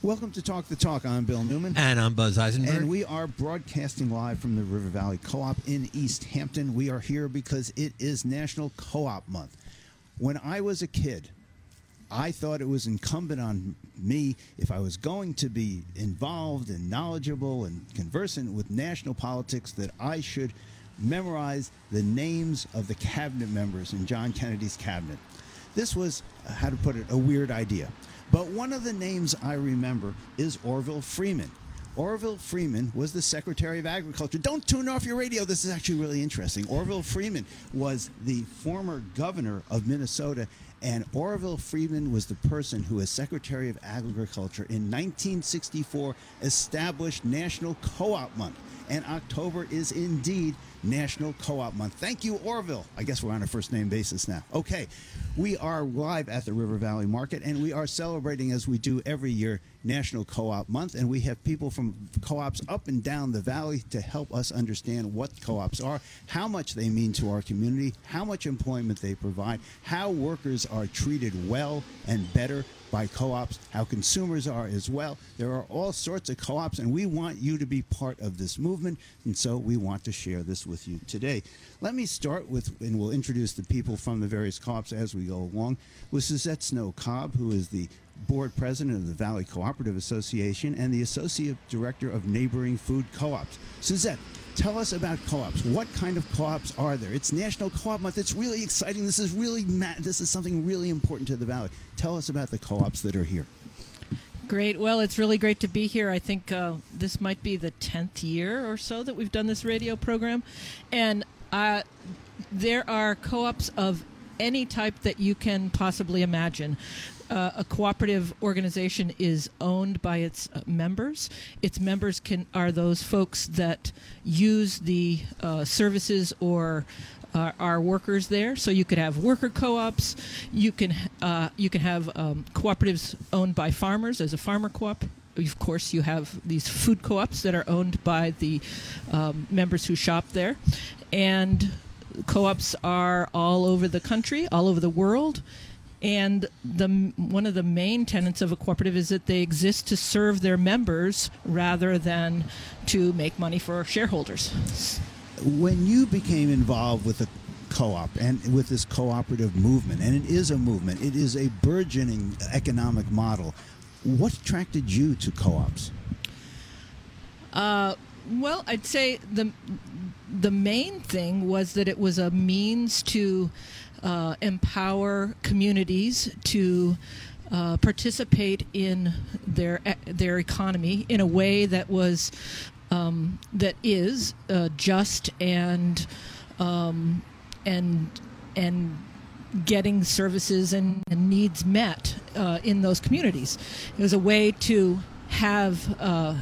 Welcome to Talk the Talk. I'm Bill Newman. And I'm Buzz Eisenberg. And we are broadcasting live from the River Valley Co-op in East Hampton. We are here because it is National Co-op Month. When I was a kid, I thought it was incumbent on me, if I was going to be involved and knowledgeable and conversant with national politics, that I should memorize the names of the cabinet members in John Kennedy's cabinet. This was, how to put it, a weird idea. But one of the names I remember is Orville Freeman. Orville Freeman was the Secretary of Agriculture. Don't tune off your radio. This is actually really interesting. Orville Freeman was the former governor of Minnesota, and Orville Freeman was the person who, as Secretary of Agriculture in 1964, established National Co-op Month. And October is indeed National Co-op Month. Thank you, Orville. I guess we're on a first-name basis now. Okay, we are live at the River Valley Market, and we are celebrating, as we do every year, National Co-op Month. And we have people from co-ops up and down the valley to help us understand what co-ops are, how much they mean to our community, how much employment they provide, how workers are treated well and better by co-ops, how consumers are as well. There are all sorts of co-ops, and we want you to be part of this movement, and so we want to share this with you today. Let me start with, and we'll introduce the people from the various co-ops as we go along, with Suzette Snow-Cobb, who is the board president of the Valley Cooperative Association and the associate director of Neighboring Food Co-ops. Suzette, tell us about co-ops. What kind of co-ops are there? It's National Co-op Month. It's really exciting. This is something really important to the Valley. Tell us about the co-ops that are here. Great. Well, it's really great to be here. I think this might be the 10th year or so that we've done this radio program. And there are co-ops of any type that you can possibly imagine. A cooperative organization is owned by its members. Its members are those folks that use the services or are workers there. So you could have worker co-ops. You can have cooperatives owned by farmers as a farmer co-op. Of course, you have these food co-ops that are owned by the members who shop there, and co-ops are all over the country, all over the world. And one of the main tenets of a cooperative is that they exist to serve their members rather than to make money for shareholders. When you became involved with the co-op and with this cooperative movement, and it is a movement, it is a burgeoning economic model, what attracted you to co-ops? Well, I'd say the main thing was that it was a means to empower communities to participate in their economy in a way that was that is just and getting services and needs met in those communities. It was a way to have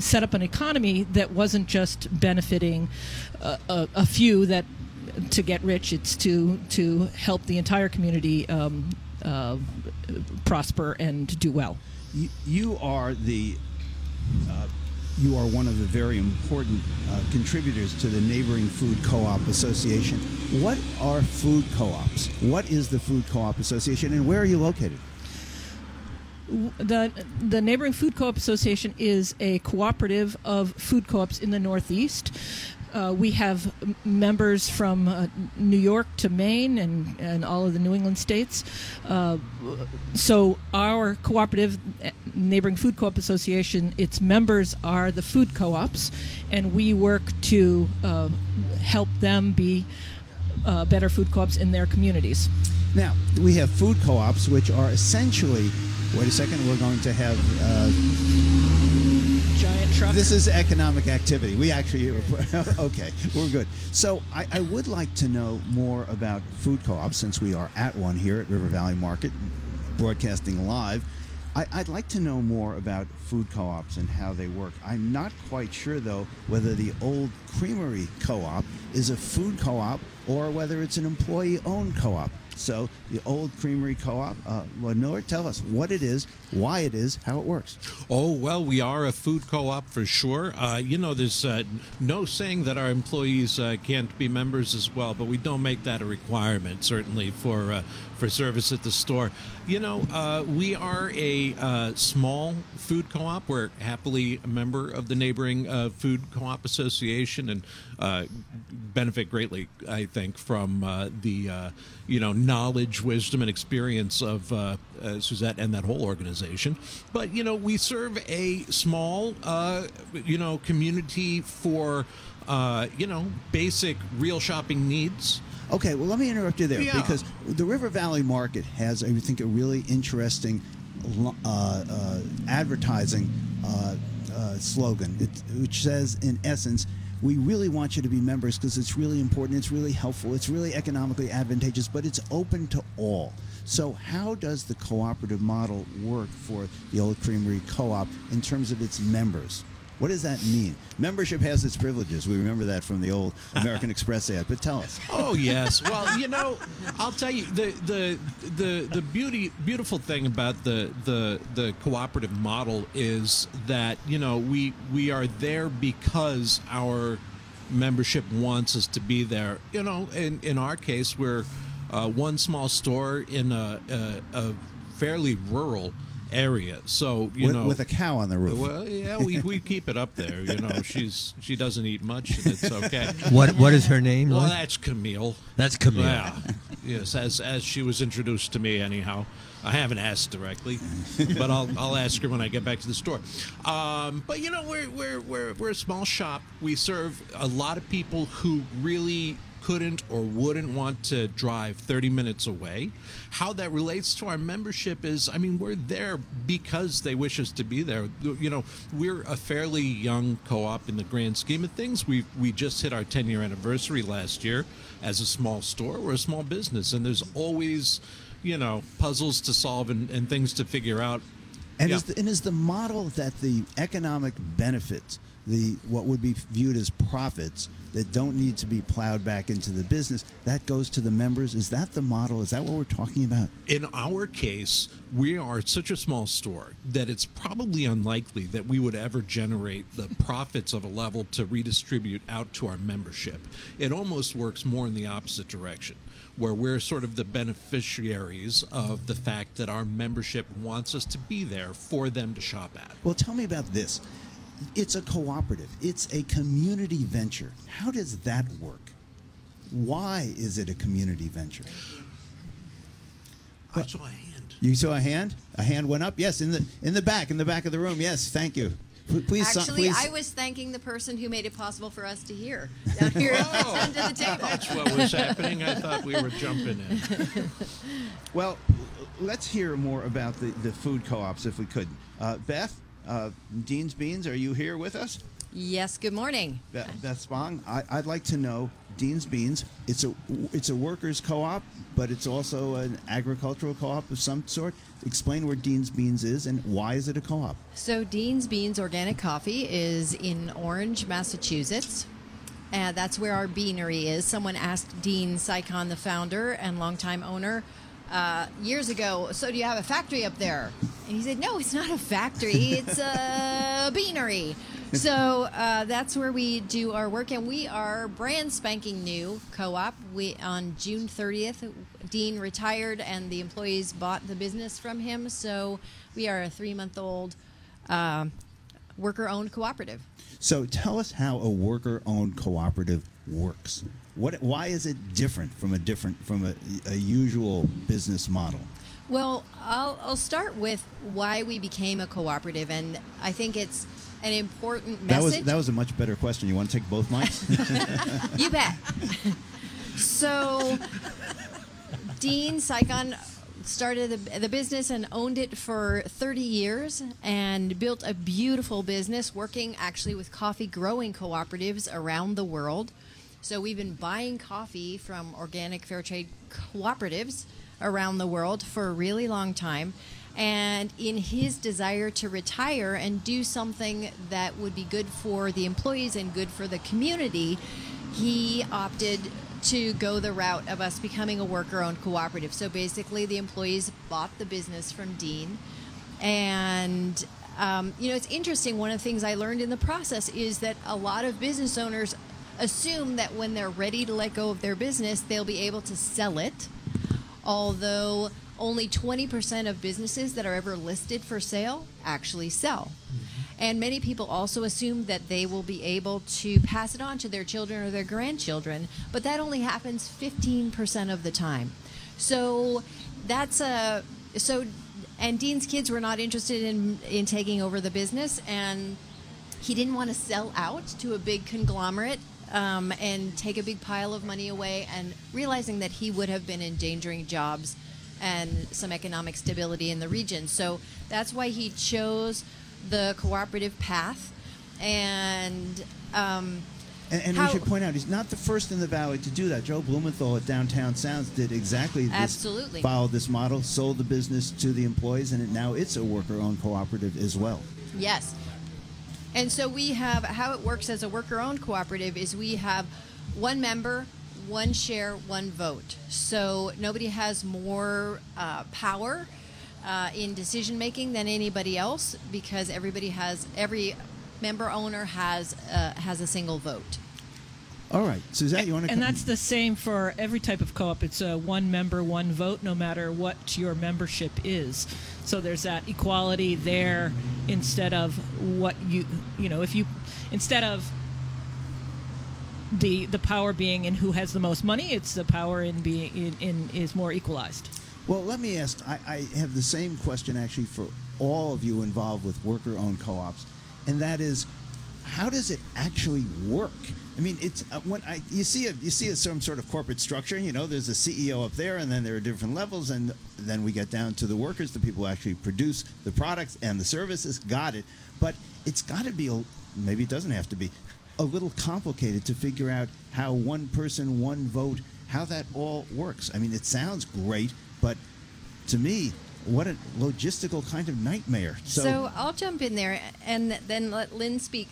set up an economy that wasn't just benefiting a few that to get rich. It's to help the entire community prosper and do well. You are one of the very important contributors to the Neighboring Food Co-op Association. What are food co-ops? What is the Food Co-op Association, and where are you located? The Neighboring Food Co-op Association is a cooperative of food co-ops in the Northeast. We have members from New York to Maine and all of the New England states. So our cooperative, Neighboring Food Co-op Association, its members are the food co-ops, and we work to help them be better food co-ops in their communities. Now, we have food co-ops, which are essentially, wait a second, we're going to have... giant truck. This is economic activity. We actually, okay, we're good. So I would like to know more about food co-ops, since we are at one here at River Valley Market, broadcasting live. I'd like to know more about food co-ops and how they work. I'm not quite sure, though, whether the Old Creamery Co-op is a food co-op or whether it's an employee-owned co-op. So the Old Creamery Co-op, Lenore, tell us what it is, why it is, how it works. Oh, well, we are a food co-op for sure. There's no saying that our employees can't be members as well, but we don't make that a requirement, certainly, for service at the store. you know, we are a small food co-op. We're happily a member of the Neighboring Food Co-op Association, and benefit greatly, I think, from the, you know, knowledge, wisdom, and experience of Suzette and that whole organization. But, you know, we serve a small, you know, community for, you know, basic real shopping needs. Okay, well, let me interrupt you there, because the River Valley Market has, I think, a really interesting advertising slogan, which says, in essence, we really want you to be members because it's really important, it's really helpful, it's really economically advantageous, but it's open to all. So how does the cooperative model work for the Old Creamery Co-op in terms of its members? What does that mean? Membership has its privileges. We remember that from the old American Express ad. But tell us. Oh, yes. Well, you know, I'll tell you the beautiful thing about the cooperative model is that, you know, we are there because our membership wants us to be there. You know, in our case, we're one small store in a fairly rural area, so you know, with a cow on the roof. Well, yeah, we keep it up there. You know, she doesn't eat much, and it's okay. What is her name? Well, that's Camille. That's Camille. Yeah, yes. As she was introduced to me, anyhow. I haven't asked directly, but I'll ask her when I get back to the store. But you know, we're a small shop. We serve a lot of people who really couldn't or wouldn't want to drive 30 minutes away. How that relates to our membership is, I mean, we're there because they wish us to be there. You know, we're a fairly young co-op in the grand scheme of things. We just hit our 10-year anniversary last year as a small store. We're a small business, and there's always, you know, puzzles to solve and things to figure out. And, is the model that the economic benefits, what would be viewed as profits that don't need to be plowed back into the business, that goes to the members? Is that the model? Is that what we're talking about? In our case, we are such a small store that it's probably unlikely that we would ever generate the profits of a level to redistribute out to our membership. It almost works more in the opposite direction, where we're sort of the beneficiaries of the fact that our membership wants us to be there for them to shop at. Well, tell me about this. It's a cooperative. It's a community venture. How does that work? Why is it a community venture? I saw a hand. You saw a hand? A hand went up? Yes, in the back of the room. Yes, thank you. Please, actually, please. I was thanking the person who made it possible for us to hear down here at the end of the table. That's what was happening. I thought we were jumping in. Well, let's hear more about the food co-ops, if we could. Beth? Dean's Beans, are you here with us? Yes, good morning. Beth Spong, I'd like to know, Dean's Beans, it's a workers' co-op, but it's also an agricultural co-op of some sort. Explain where Dean's Beans is and why is it a co-op? So Dean's Beans Organic Coffee is in Orange, Massachusetts. That's where our beanery is. Someone asked Dean Cycon, the founder and longtime owner, years ago, so do you have a factory up there? And he said, no, it's not a factory, it's a beanery. So that's where we do our work, and we are brand spanking new co-op. On June 30th, Dean retired, and the employees bought the business from him, so we are a 3-month-old worker-owned cooperative. So tell us how a worker-owned cooperative works. Why is it different from a usual business model? Well, I'll start with why we became a cooperative, and I think it's an important message. That was a much better question. You want to take both mics? You bet. So Dean Cycon started the business and owned it for 30 years and built a beautiful business working actually with coffee growing cooperatives around the world. So we've been buying coffee from organic fair trade cooperatives around the world for a really long time. And in his desire to retire and do something that would be good for the employees and good for the community, he opted to go the route of us becoming a worker-owned cooperative. So basically the employees bought the business from Dean. And you know, it's interesting, one of the things I learned in the process is that a lot of business owners assume that when they're ready to let go of their business, they'll be able to sell it. Although only 20% of businesses that are ever listed for sale actually sell. And many people also assume that they will be able to pass it on to their children or their grandchildren, but that only happens 15% of the time. So that's a, and Dean's kids were not interested in taking over the business, and he didn't want to sell out to a big conglomerate and take a big pile of money away, and realizing that he would have been endangering jobs and some economic stability in the region. So that's why he chose the cooperative path. And we should point out, he's not the first in the Valley to do that. Joe Blumenthal at Downtown Sounds did exactly this. Absolutely. Followed this model, sold the business to the employees, and now it's a worker-owned cooperative as well. Yes. And so we have, how it works as a worker-owned cooperative is we have one member, one share, one vote. So nobody has more power in decision-making than anybody else, because everybody has, every member owner has a single vote. All right, Suzette, you want to? And that's the same for every type of co-op. It's a one member, one vote, no matter what your membership is. So there's that equality there. Instead of what you know, if you, instead of the power being in who has the most money, it's the power in being in is more equalized. Well, let me ask. I have the same question actually for all of you involved with worker-owned co-ops, and that is, how does it actually work? I mean, it's when you see some sort of corporate structure. You know, there's a CEO up there, and then there are different levels, and then we get down to the workers, the people who actually produce the products and the services. Got it, but it's got to be, maybe it doesn't have to be, a little complicated to figure out how one person, one vote, how that all works. I mean, it sounds great, but to me, what a logistical kind of nightmare. So I'll jump in there and then let Lynn speak.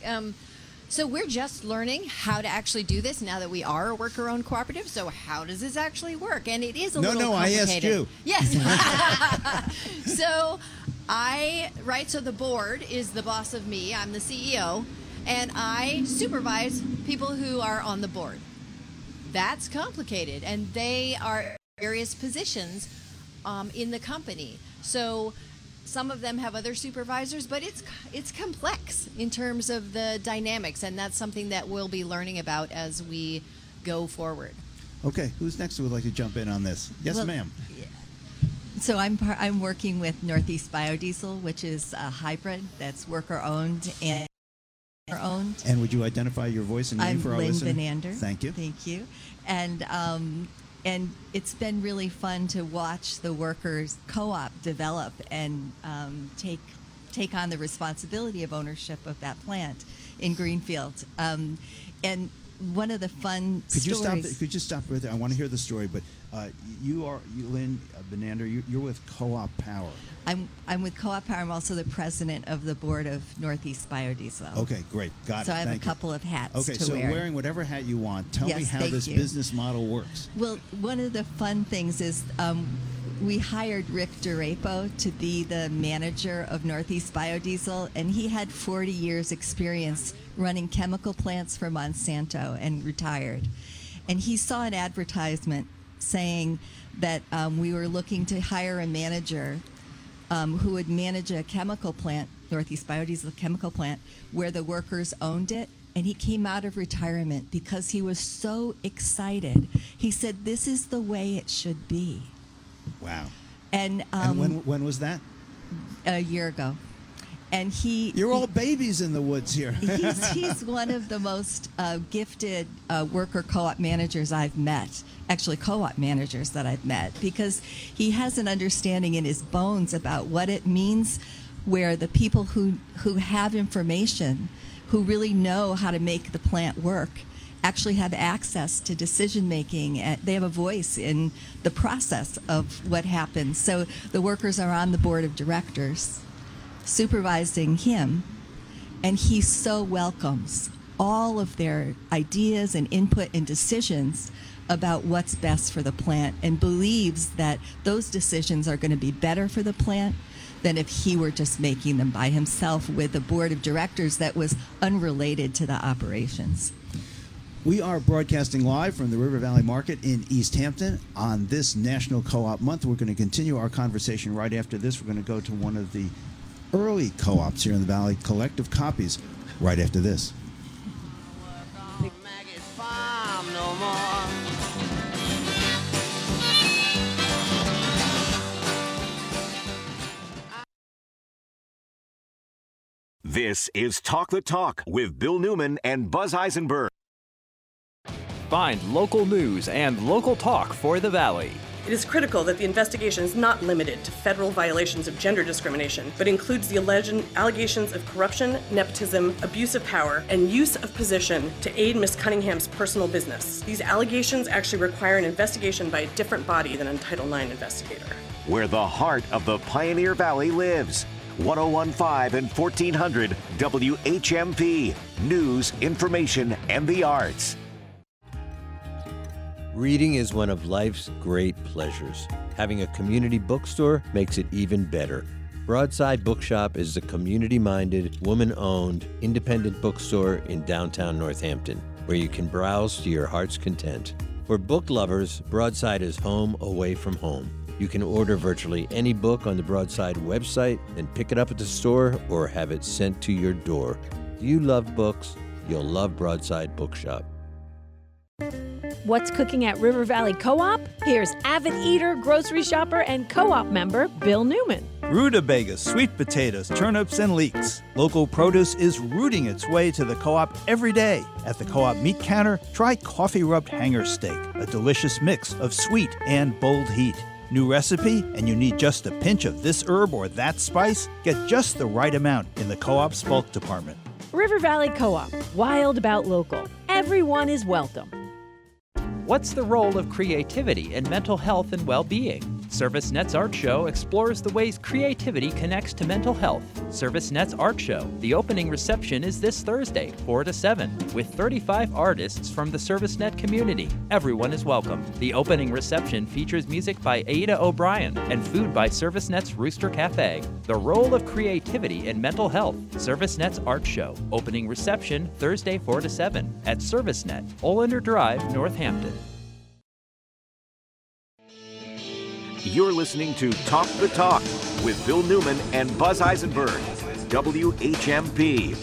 So we're just learning how to actually do this now that we are a worker-owned cooperative. So how does this actually work? And it is a little complicated. No, I asked you. Yes. So the board is the boss of me. I'm the CEO. And I supervise people who are on the board. That's complicated. And they are various positions in the company. So some of them have other supervisors, but it's complex in terms of the dynamics, and that's something that we'll be learning about as we go forward. Okay, who's next who would like to jump in on this? Yes, well, ma'am. So I'm working with Northeast Biodiesel, which is a hybrid that's worker-owned and owned. And would you identify your voice and name for our listeners? I'm Lynn Benander. Thank you. Thank you. And it's been really fun to watch the workers' co-op develop and take on the responsibility of ownership of that plant in Greenfield. And one of the fun Could you stop right there? I want to hear the story, but you, Lynn Benander, you're with Co-op Power. I'm with Co-op Power. I'm also the president of the board of Northeast Biodiesel. Okay, great. Got it. So I have a couple of hats to wear. Okay, so wearing whatever hat you want. Tell me how this business model works. Well, one of the fun things is we hired Rick DiRapo to be the manager of Northeast Biodiesel, and he had 40 years experience running chemical plants for Monsanto and retired. And he saw an advertisement saying that we were looking to hire a manager who would manage a chemical plant, Northeast Biodiesel chemical plant, where the workers owned it. And he came out of retirement because he was so excited. He said, "This is the way it should be." Wow. And when was that? A year ago. And he... You're all babies in the woods here. he's one of the most gifted worker co-op managers I've met, actually co-op managers that I've met, because he has an understanding in his bones about what it means where the people who have information, who really know how to make the plant work, actually have access to decision making. They have a voice in the process of what happens. So the workers are on the board of directors, supervising him, and he so welcomes all of their ideas and input and decisions about what's best for the plant, and believes that those decisions are going to be better for the plant than if he were just making them by himself with a board of directors that was unrelated to the operations. We are broadcasting live from the River Valley Market in East Hampton on this National Co-op Month. We're going to continue our conversation right after this. We're going to go to one of the early co-ops here in the Valley, Collective Copies, right after this. This is Talk the Talk with Bill Newman and Buzz Eisenberg. Find local news and local talk for the Valley. It is critical that the investigation is not limited to federal violations of gender discrimination, but includes the allegations of corruption, nepotism, abuse of power, and use of position to aid Miss Cunningham's personal business. These allegations actually require an investigation by a different body than a Title IX investigator. Where the heart of the Pioneer Valley lives. 1015 and 1400 WHMP. News, information, and the arts. Reading is one of life's great pleasures. Having a community bookstore makes it even better. Broadside Bookshop is a community-minded, woman-owned, independent bookstore in downtown Northampton, where you can browse to your heart's content. For book lovers, Broadside is home away from home. You can order virtually any book on the Broadside website and pick it up at the store or have it sent to your door. If you love books, you'll love Broadside Bookshop. What's cooking at River Valley Co-op? Here's avid eater, grocery shopper, and co-op member Bill Newman. Rutabagas, sweet potatoes, turnips, and leeks. Local produce is rooting its way to the co-op every day. At the co-op meat counter, try coffee-rubbed hanger steak, a delicious mix of sweet and bold heat. New recipe, and you need just a pinch of this herb or that spice? Get just the right amount in the co-op's bulk department. River Valley Co-op, wild about local. Everyone is welcome. What's the role of creativity in mental health and well-being? ServiceNet's Art Show explores the ways creativity connects to mental health. ServiceNet's Art Show. The opening reception is this Thursday, 4 to 7, with 35 artists from the ServiceNet community. Everyone is welcome. The opening reception features music by Ada O'Brien and food by ServiceNet's Rooster Cafe. The role of creativity in mental health. ServiceNet's Art Show. Opening reception Thursday, 4 to 7 at ServiceNet, Olander Drive, Northampton. You're listening to Talk the Talk with Bill Newman and Buzz Eisenberg, WHMP.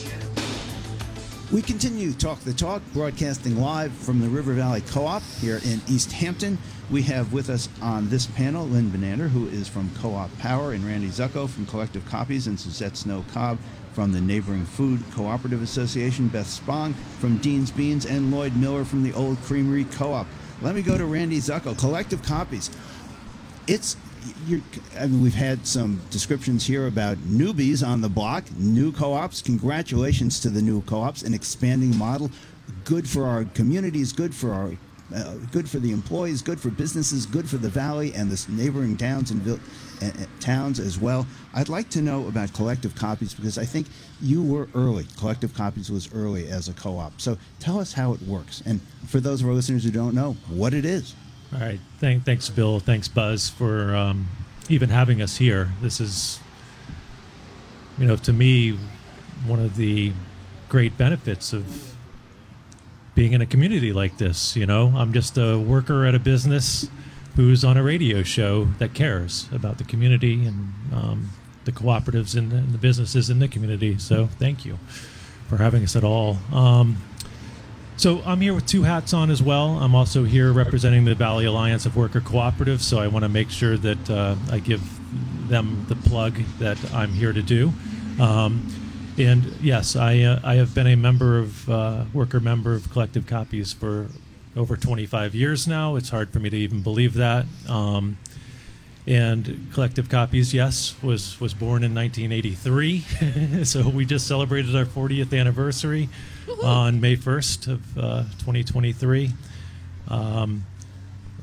We continue Talk the Talk, broadcasting live from the River Valley Co-op here in East Hampton. We have with us on this panel Lynn Benander, who is from Co-op Power, and Randy Zucco from Collective Copies, and Suzette Snow-Cobb from the Neighboring Food Co-op Association, Beth Spong from Dean's Beans, and Lloyd Miller from the Old Creamery Co-op. Let me go to Randy Zucco, Collective Copies. We've had some descriptions here about newbies on the block, new co-ops. Congratulations to the new co-ops, an expanding model, good for our communities, good for the employees, good for businesses, good for the valley and the neighboring towns and towns as well. I'd like to know about Collective Copies because I think you were early. Collective Copies was early as a co-op. So tell us how it works. And for those of our listeners who don't know, what it is. All right. Thanks, Bill. Thanks, Buzz, for even having us here. This is, to me, one of the great benefits of being in a community like this. I'm just a worker at a business who's on a radio show that cares about the community and the cooperatives and the businesses in the community. So thank you for having us at all. So I'm here with two hats on as well. I'm also here representing the Valley Alliance of Worker Cooperatives, so I want to make sure that I give them the plug that I'm here to do. And yes, I have been a worker member of Collective Copies for over 25 years now. It's hard for me to even believe that. And Collective Copies, yes, was born in 1983. So we just celebrated our 40th anniversary on May 1st of 2023.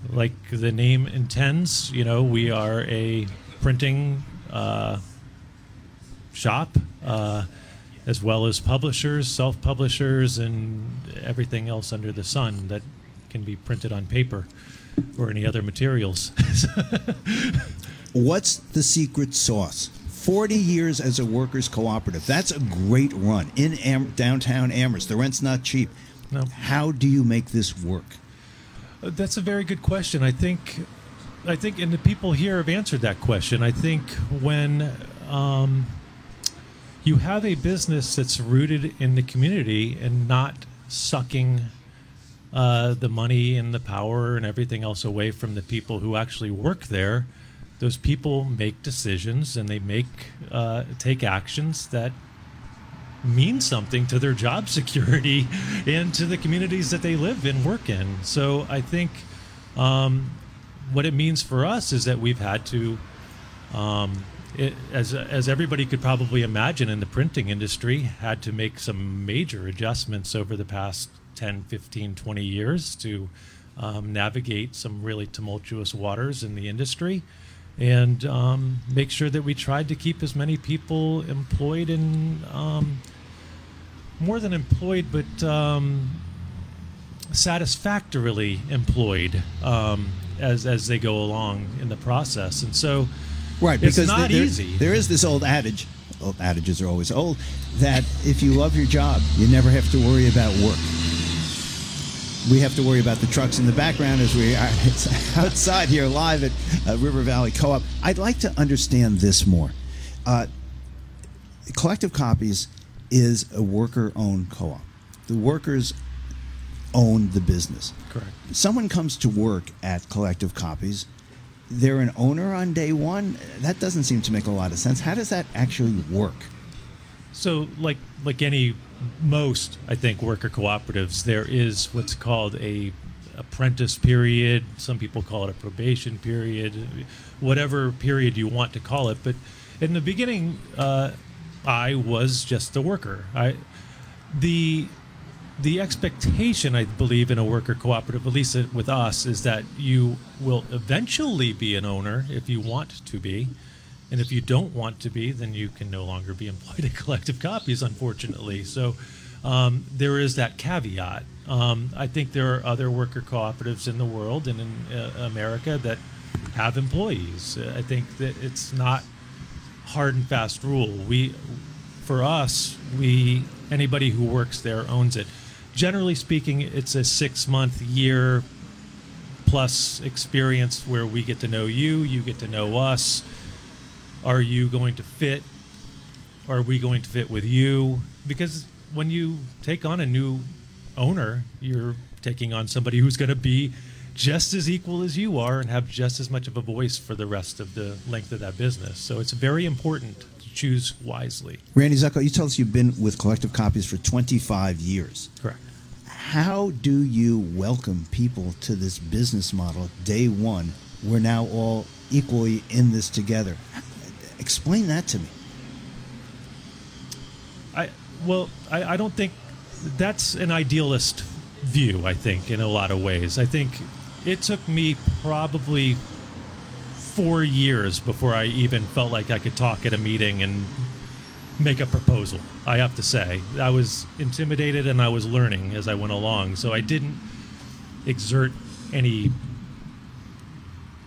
Like the name intends, we are a printing shop, as well as publishers, self-publishers, and everything else under the sun that can be printed on paper or any other materials. What's the secret sauce? 40 years as a workers' cooperative. That's a great run in downtown Amherst. The rent's not cheap. No. How do you make this work? That's a very good question. I think, and the people here have answered that question. I think when you have a business that's rooted in the community and not sucking the money and the power and everything else away from the people who actually work there, those people make decisions and they take actions that mean something to their job security and to the communities that they live and work in. So I think what it means for us is that we've had to, as everybody could probably imagine in the printing industry, had to make some major adjustments over the past 10, 15, 20 years to navigate some really tumultuous waters in the industry and make sure that we tried to keep as many people employed and more than employed, but satisfactorily employed as they go along in the process. And so right, it's because not easy. There is this old adages are always old, that if you love your job, you never have to worry about work. We have to worry about the trucks in the background as we are outside here live at River Valley Co-op. I'd like to understand this more. Collective Copies is a worker-owned co-op. The workers own the business. Correct. Someone comes to work at Collective Copies. They're an owner on day one. That doesn't seem to make a lot of sense. How does that actually work? So like any... most, I think, worker cooperatives, there is what's called a apprentice period. Some people call it a probation period, whatever period you want to call it. But in the beginning, I was just a worker. The expectation, I believe, in a worker cooperative, at least with us, is that you will eventually be an owner if you want to be. And if you don't want to be, then you can no longer be employed at Collective Copies, unfortunately. So there is that caveat. I think there are other worker cooperatives in the world and in America that have employees. I think that it's not hard and fast rule. For us, anybody who works there owns it. Generally speaking, it's a 6-month, year plus experience where we get to know you, you get to know us. Are you going to fit? Are we going to fit with you? Because when you take on a new owner, you're taking on somebody who's going to be just as equal as you are and have just as much of a voice for the rest of the length of that business. So it's very important to choose wisely. Randy Zucco, you tell us you've been with Collective Copies for 25 years. Correct. How do you welcome people to this business model day one? We're now all equally in this together. Explain that to me. I don't think that's an idealist view, I think, in a lot of ways. I think it took me probably 4 years before I even felt like I could talk at a meeting and make a proposal, I have to say. I was intimidated and I was learning as I went along, so I didn't exert any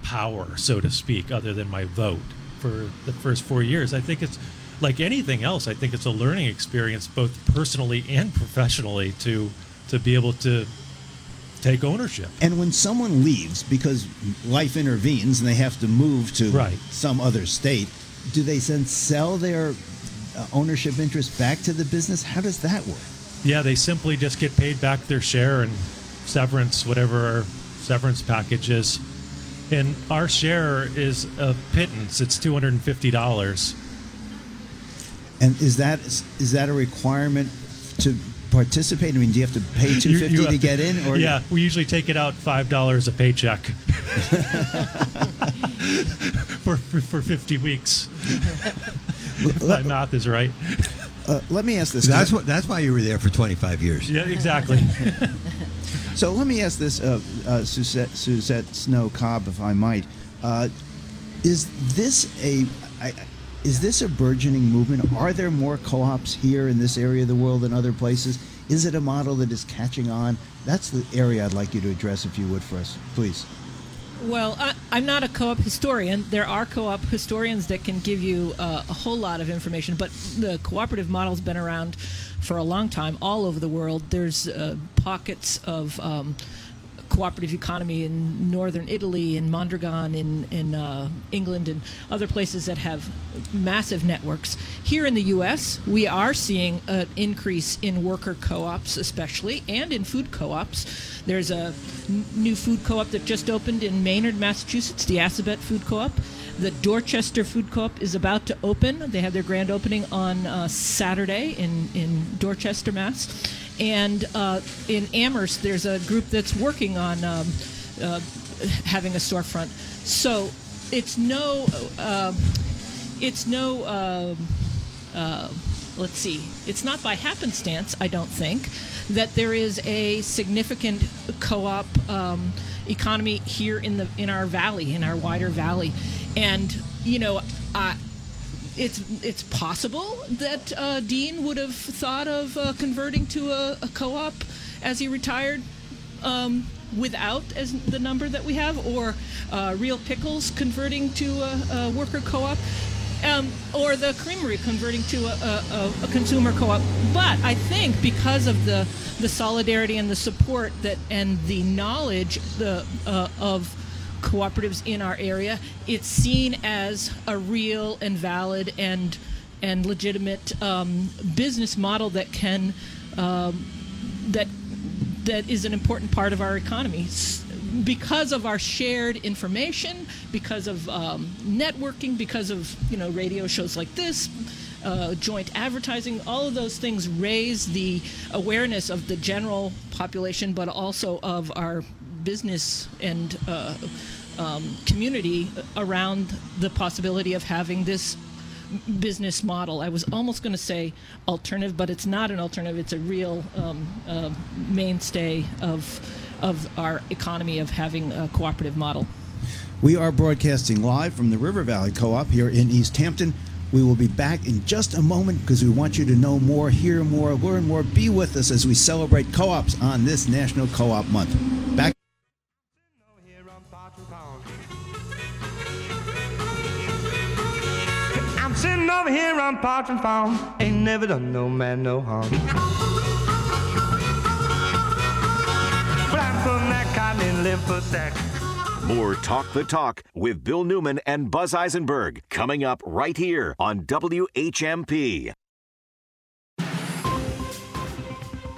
power, so to speak, other than my vote. For the first 4 years, I think it's like anything else. I think it's a learning experience, both personally and professionally, to be able to take ownership. And when someone leaves because life intervenes and they have to move to some other state, do they then sell their ownership interest back to the business? How does that work? Yeah, they simply just get paid back their share and severance, whatever our severance package is. And our share is a pittance. It's $250. And is that a requirement to participate? I mean, do you have to pay $250 to get in? Or yeah, we usually take it out $5 a paycheck for 50 weeks. If my math is right. Let me ask this. That's why you were there for 25 years. Yeah, exactly. So let me ask this, Suzette Snow-Cobb, if I might, is this a burgeoning movement? Are there more co-ops here in this area of the world than other places? Is it a model that is catching on? That's the area I'd like you to address, if you would, for us, please. Well, I'm not a co-op historian. There are co-op historians that can give you a whole lot of information, but the cooperative model's been around for a long time all over the world. There's pockets of cooperative economy in northern Italy, in Mondragon, in England, and other places that have massive networks. Here in the U.S., we are seeing an increase in worker co-ops especially, and in food co-ops. There's a new food co-op that just opened in Maynard, Massachusetts, the Assabet Food Co-op. The Dorchester Food Co-op is about to open. They have their grand opening on Saturday in Dorchester, Mass. And in Amherst, there's a group that's working on having a storefront. So it's not by happenstance, I don't think, that there is a significant co-op economy here in our valley, in our wider valley. And, you know, it's possible that Dean would have thought of converting to a co-op as he retired without as the number that we have, or Real Pickles converting to a worker co-op, or the Creamery converting to a consumer co-op. But I think because of the solidarity and the support that and the knowledge of cooperatives in our area, it's seen as a real and valid and legitimate business model that can that is an important part of our economy because of our shared information, because of networking, because of, you know, radio shows like this, joint advertising. All of those things raise the awareness of the general population, but also of our business and community around the possibility of having this business model. I was almost going to say alternative, but it's not an alternative. It's a real mainstay of our economy of having a cooperative model. We are broadcasting live from the River Valley Co-op here in East Hampton. We will be back in just a moment because we want you to know more, hear more, learn more, be with us as we celebrate co-ops on this National Co-op Month. Back. I'm sitting over here on Partridge Farm. Ain't never done no man no harm. But I'm from that cotton live for sack. More Talk the Talk with Bill Newman and Buzz Eisenberg coming up right here on WHMP.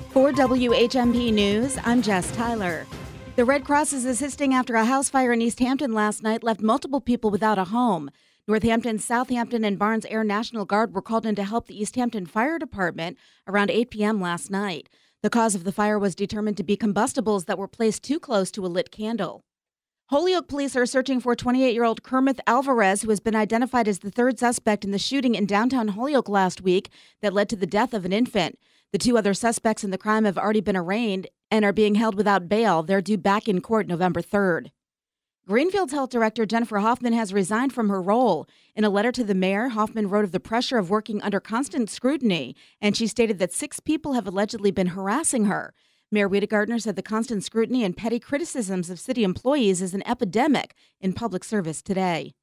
For WHMP News, I'm Jess Tyler. The Red Cross is assisting after a house fire in East Hampton last night left multiple people without a home. Northampton, Southampton, and Barnes Air National Guard were called in to help the East Hampton Fire Department around 8 p.m. last night. The cause of the fire was determined to be combustibles that were placed too close to a lit candle. Holyoke police are searching for 28-year-old Kermith Alvarez, who has been identified as the third suspect in the shooting in downtown Holyoke last week that led to the death of an infant. The two other suspects in the crime have already been arraigned and are being held without bail. They're due back in court November 3rd. Greenfield's health director Jennifer Hoffman has resigned from her role. In a letter to the mayor, Hoffman wrote of the pressure of working under constant scrutiny, and she stated that 6 people have allegedly been harassing her. Mayor Wiedegartner said the constant scrutiny and petty criticisms of city employees is an epidemic in public service today.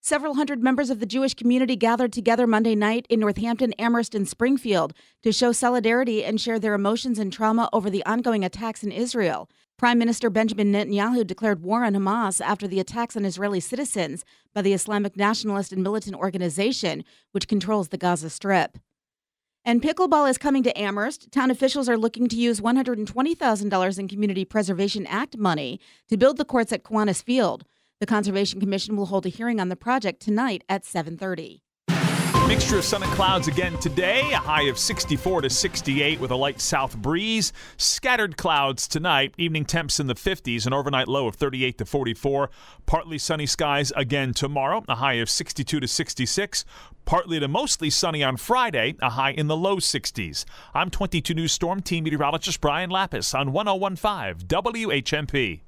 Several hundred members of the Jewish community gathered together Monday night in Northampton, Amherst, and Springfield to show solidarity and share their emotions and trauma over the ongoing attacks in Israel. Prime Minister Benjamin Netanyahu declared war on Hamas after the attacks on Israeli citizens by the Islamic Nationalist and Militant Organization, which controls the Gaza Strip. And pickleball is coming to Amherst. Town officials are looking to use $120,000 in Community Preservation Act money to build the courts at Kiwanis Field. The Conservation Commission will hold a hearing on the project tonight at 7:30. Mixture of sun and clouds again today, a high of 64 to 68 with a light south breeze. Scattered clouds tonight, evening temps in the 50s, an overnight low of 38 to 44. Partly sunny skies again tomorrow, a high of 62 to 66. Partly to mostly sunny on Friday, a high in the low 60s. I'm 22 News Storm Team Meteorologist Brian Lapis on 101.5 WHMP.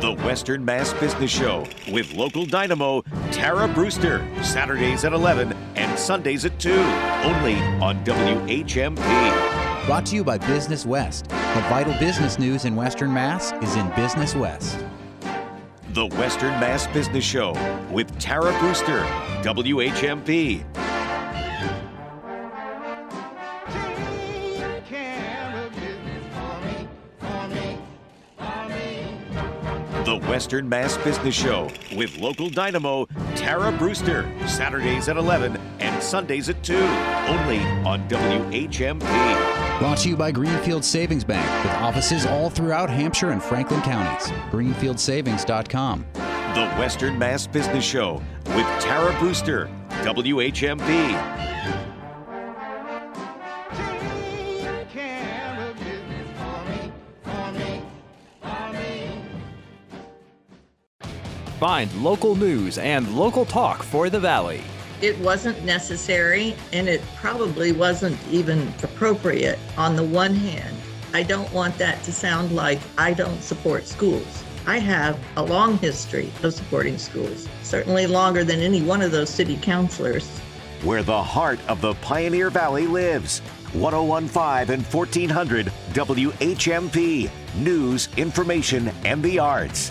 The Western Mass Business Show with local dynamo Tara Brewster, Saturdays at 11 and Sundays at 2, only on WHMP. Brought to you by Business West. The vital business news in Western Mass is in Business West. The Western Mass Business Show with Tara Brewster, WHMP. The Western Mass Business Show with local dynamo Tara Brewster, Saturdays at 11 and Sundays at 2, only on WHMP. Brought to you by Greenfield Savings Bank, with offices all throughout Hampshire and Franklin counties. Greenfieldsavings.com. The Western Mass Business Show with Tara Brewster, WHMP. Find local news and local talk for the Valley. It wasn't necessary, and it probably wasn't even appropriate. On the one hand, I don't want that to sound like I don't support schools. I have a long history of supporting schools, certainly longer than any one of those city councilors. Where the heart of the Pioneer Valley lives. 1015 and 1400 WHMP. News, information, and the arts.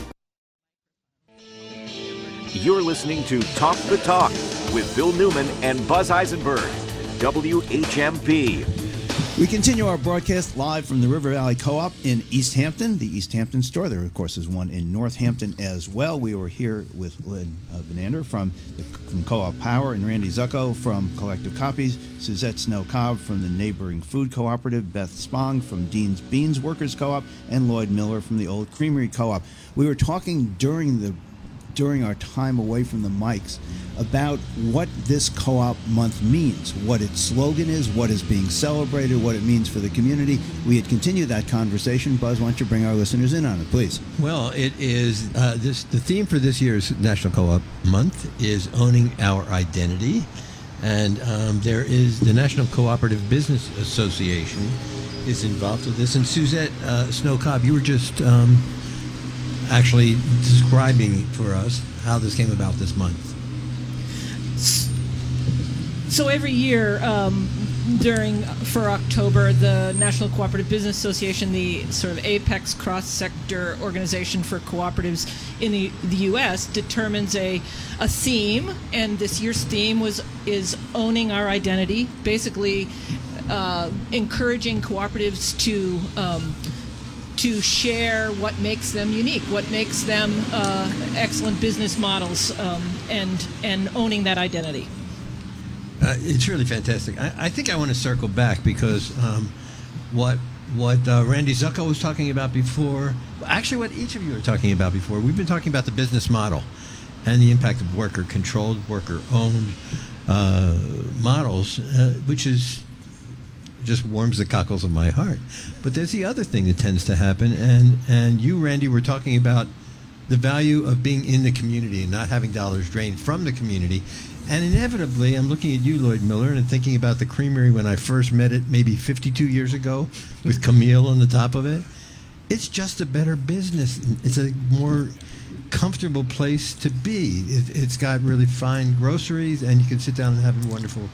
You're listening to Talk the Talk with Bill Newman and Buzz Eisenberg, WHMP. We continue our broadcast live from the River Valley Co-op in East Hampton, the East Hampton store. There, of course, is one in North Hampton as well. We were here with Lynn Benander from Co-op Power and Randy Zucco from Collective Copies, Suzette Snow-Cobb from the Neighboring Food Cooperative, Beth Spong from Dean's Beans Workers Co-op, and Lloyd Miller from the Old Creamery Co-op. We were talking during our time away from the mics about what this co-op month means, what its slogan is, what is being celebrated, what it means for the community. We had continued that conversation. Buzz, why don't you bring our listeners in on it, please? Well, it is the theme for this year's National Co-op Month is owning our identity. And there is the National Cooperative Business Association is involved with this. And Suzette Snow-Cobb, you were just actually describing for us how this came about this month. So every year for October, the National Cooperative Business Association, the sort of apex cross-sector organization for cooperatives in the U.S., determines a theme, and this year's theme is owning our identity, basically encouraging cooperatives to share what makes them unique, what makes them excellent business models, and owning that identity. It's really fantastic. I think I want to circle back because what Randy Zucco was talking about before, actually what each of you are talking about before, we've been talking about the business model and the impact of worker-controlled, worker-owned models, which is just warms the cockles of my heart. But there's the other thing that tends to happen, and you, Randy, were talking about the value of being in the community and not having dollars drained from the community. And inevitably, I'm looking at you, Lloyd Miller, and thinking about the creamery when I first met it maybe 52 years ago with Camille on the top of it. It's just a better business. It's a more comfortable place to be. It's got really fine groceries, and you can sit down and have a wonderful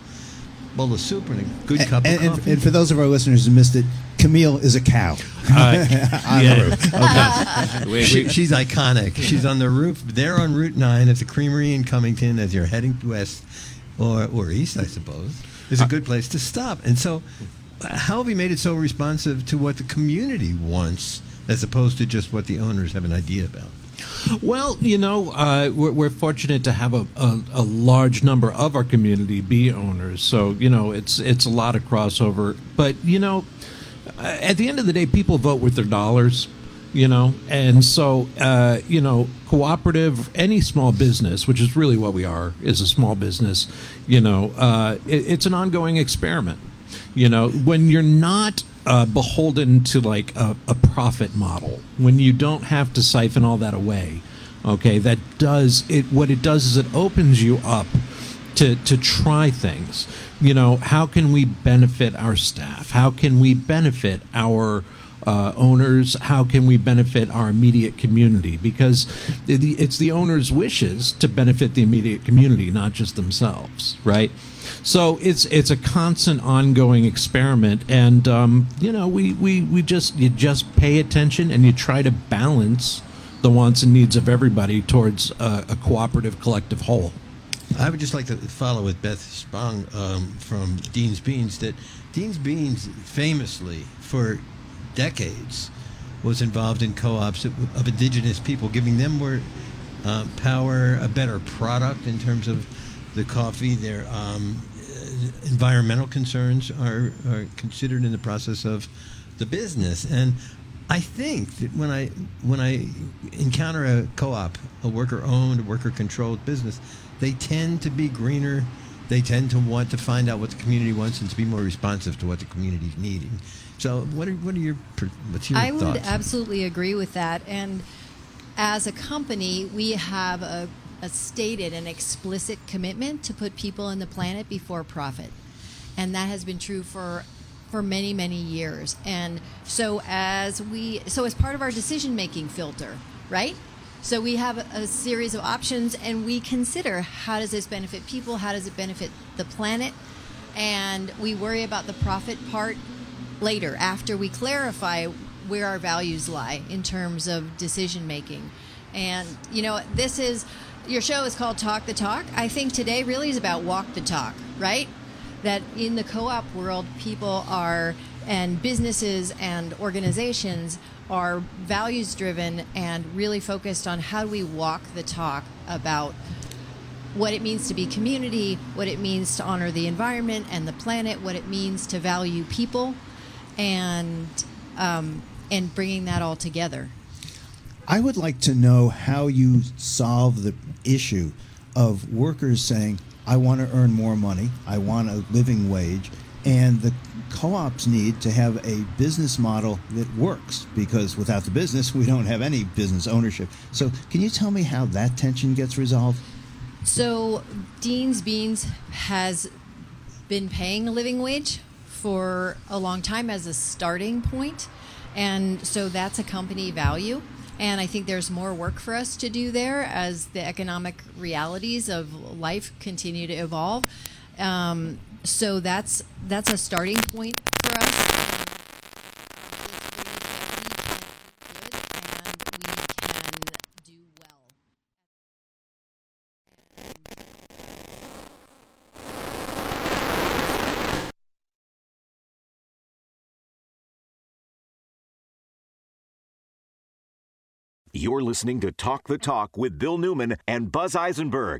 bowl of soup and a good cup of coffee. And for those of our listeners who missed it, Camille is a cow. On the roof. Okay. She's iconic. She's on the roof. They're on Route 9 at the Creamery in Cummington as you're heading west or east, I suppose. It's a good place to stop. And so how have we made it so responsive to what the community wants as opposed to just what the owners have an idea about? Well, you know, we're fortunate to have a large number of our community be owners. So, you know, it's a lot of crossover. But, you know, at the end of the day, people vote with their dollars, you know. And so, you know, cooperative, any small business, which is really what we are, is a small business, you know, it's an ongoing experiment. You know, when you're not beholden to like a profit model, when you don't have to siphon all that away. Okay, that does it. What it does is it opens you up to try things. You know, how can we benefit our staff? How can we benefit our owners? How can we benefit our immediate community? Because it's the owner's wishes to benefit the immediate community, not just themselves, right? So it's a constant, ongoing experiment, and you know, you just pay attention and you try to balance the wants and needs of everybody towards a cooperative, collective whole. I would just like to follow with Beth Spong from Dean's Beans, that Dean's Beans famously for decades was involved in co-ops of indigenous people, giving them more power, a better product in terms of the coffee. Their environmental concerns are considered in the process of the business. And I think that when I encounter a co-op, a worker-owned, worker-controlled business, they tend to be greener. They tend to want to find out what the community wants and to be more responsive to what the community is needing. So what's your thoughts? I would absolutely agree with that. And as a company, we have a stated and explicit commitment to put people and the planet before profit. And that has been true for many, many years. And so as part of our decision-making filter, right? So we have a series of options, and we consider, how does this benefit people? How does it benefit the planet? And we worry about the profit part later, after we clarify where our values lie in terms of decision making. And you know, this is, your show is called Talk the Talk. I think today really is about walk the talk, right? That in the co-op world, people are, and businesses and organizations are values driven and really focused on how do we walk the talk about what it means to be community, what it means to honor the environment and the planet, what it means to value people, and bringing that all together. I would like to know how you solve the issue of workers saying, I want to earn more money, I want a living wage, and the co-ops need to have a business model that works, because without the business, we don't have any business ownership. So can you tell me how that tension gets resolved? So Dean's Beans has been paying a living wage for a long time as a starting point. And so that's a company value. And I think there's more work for us to do there as the economic realities of life continue to evolve. So that's a starting point for us. And we can do well. You're listening to Talk the Talk with Bill Newman and Buzz Eisenberg.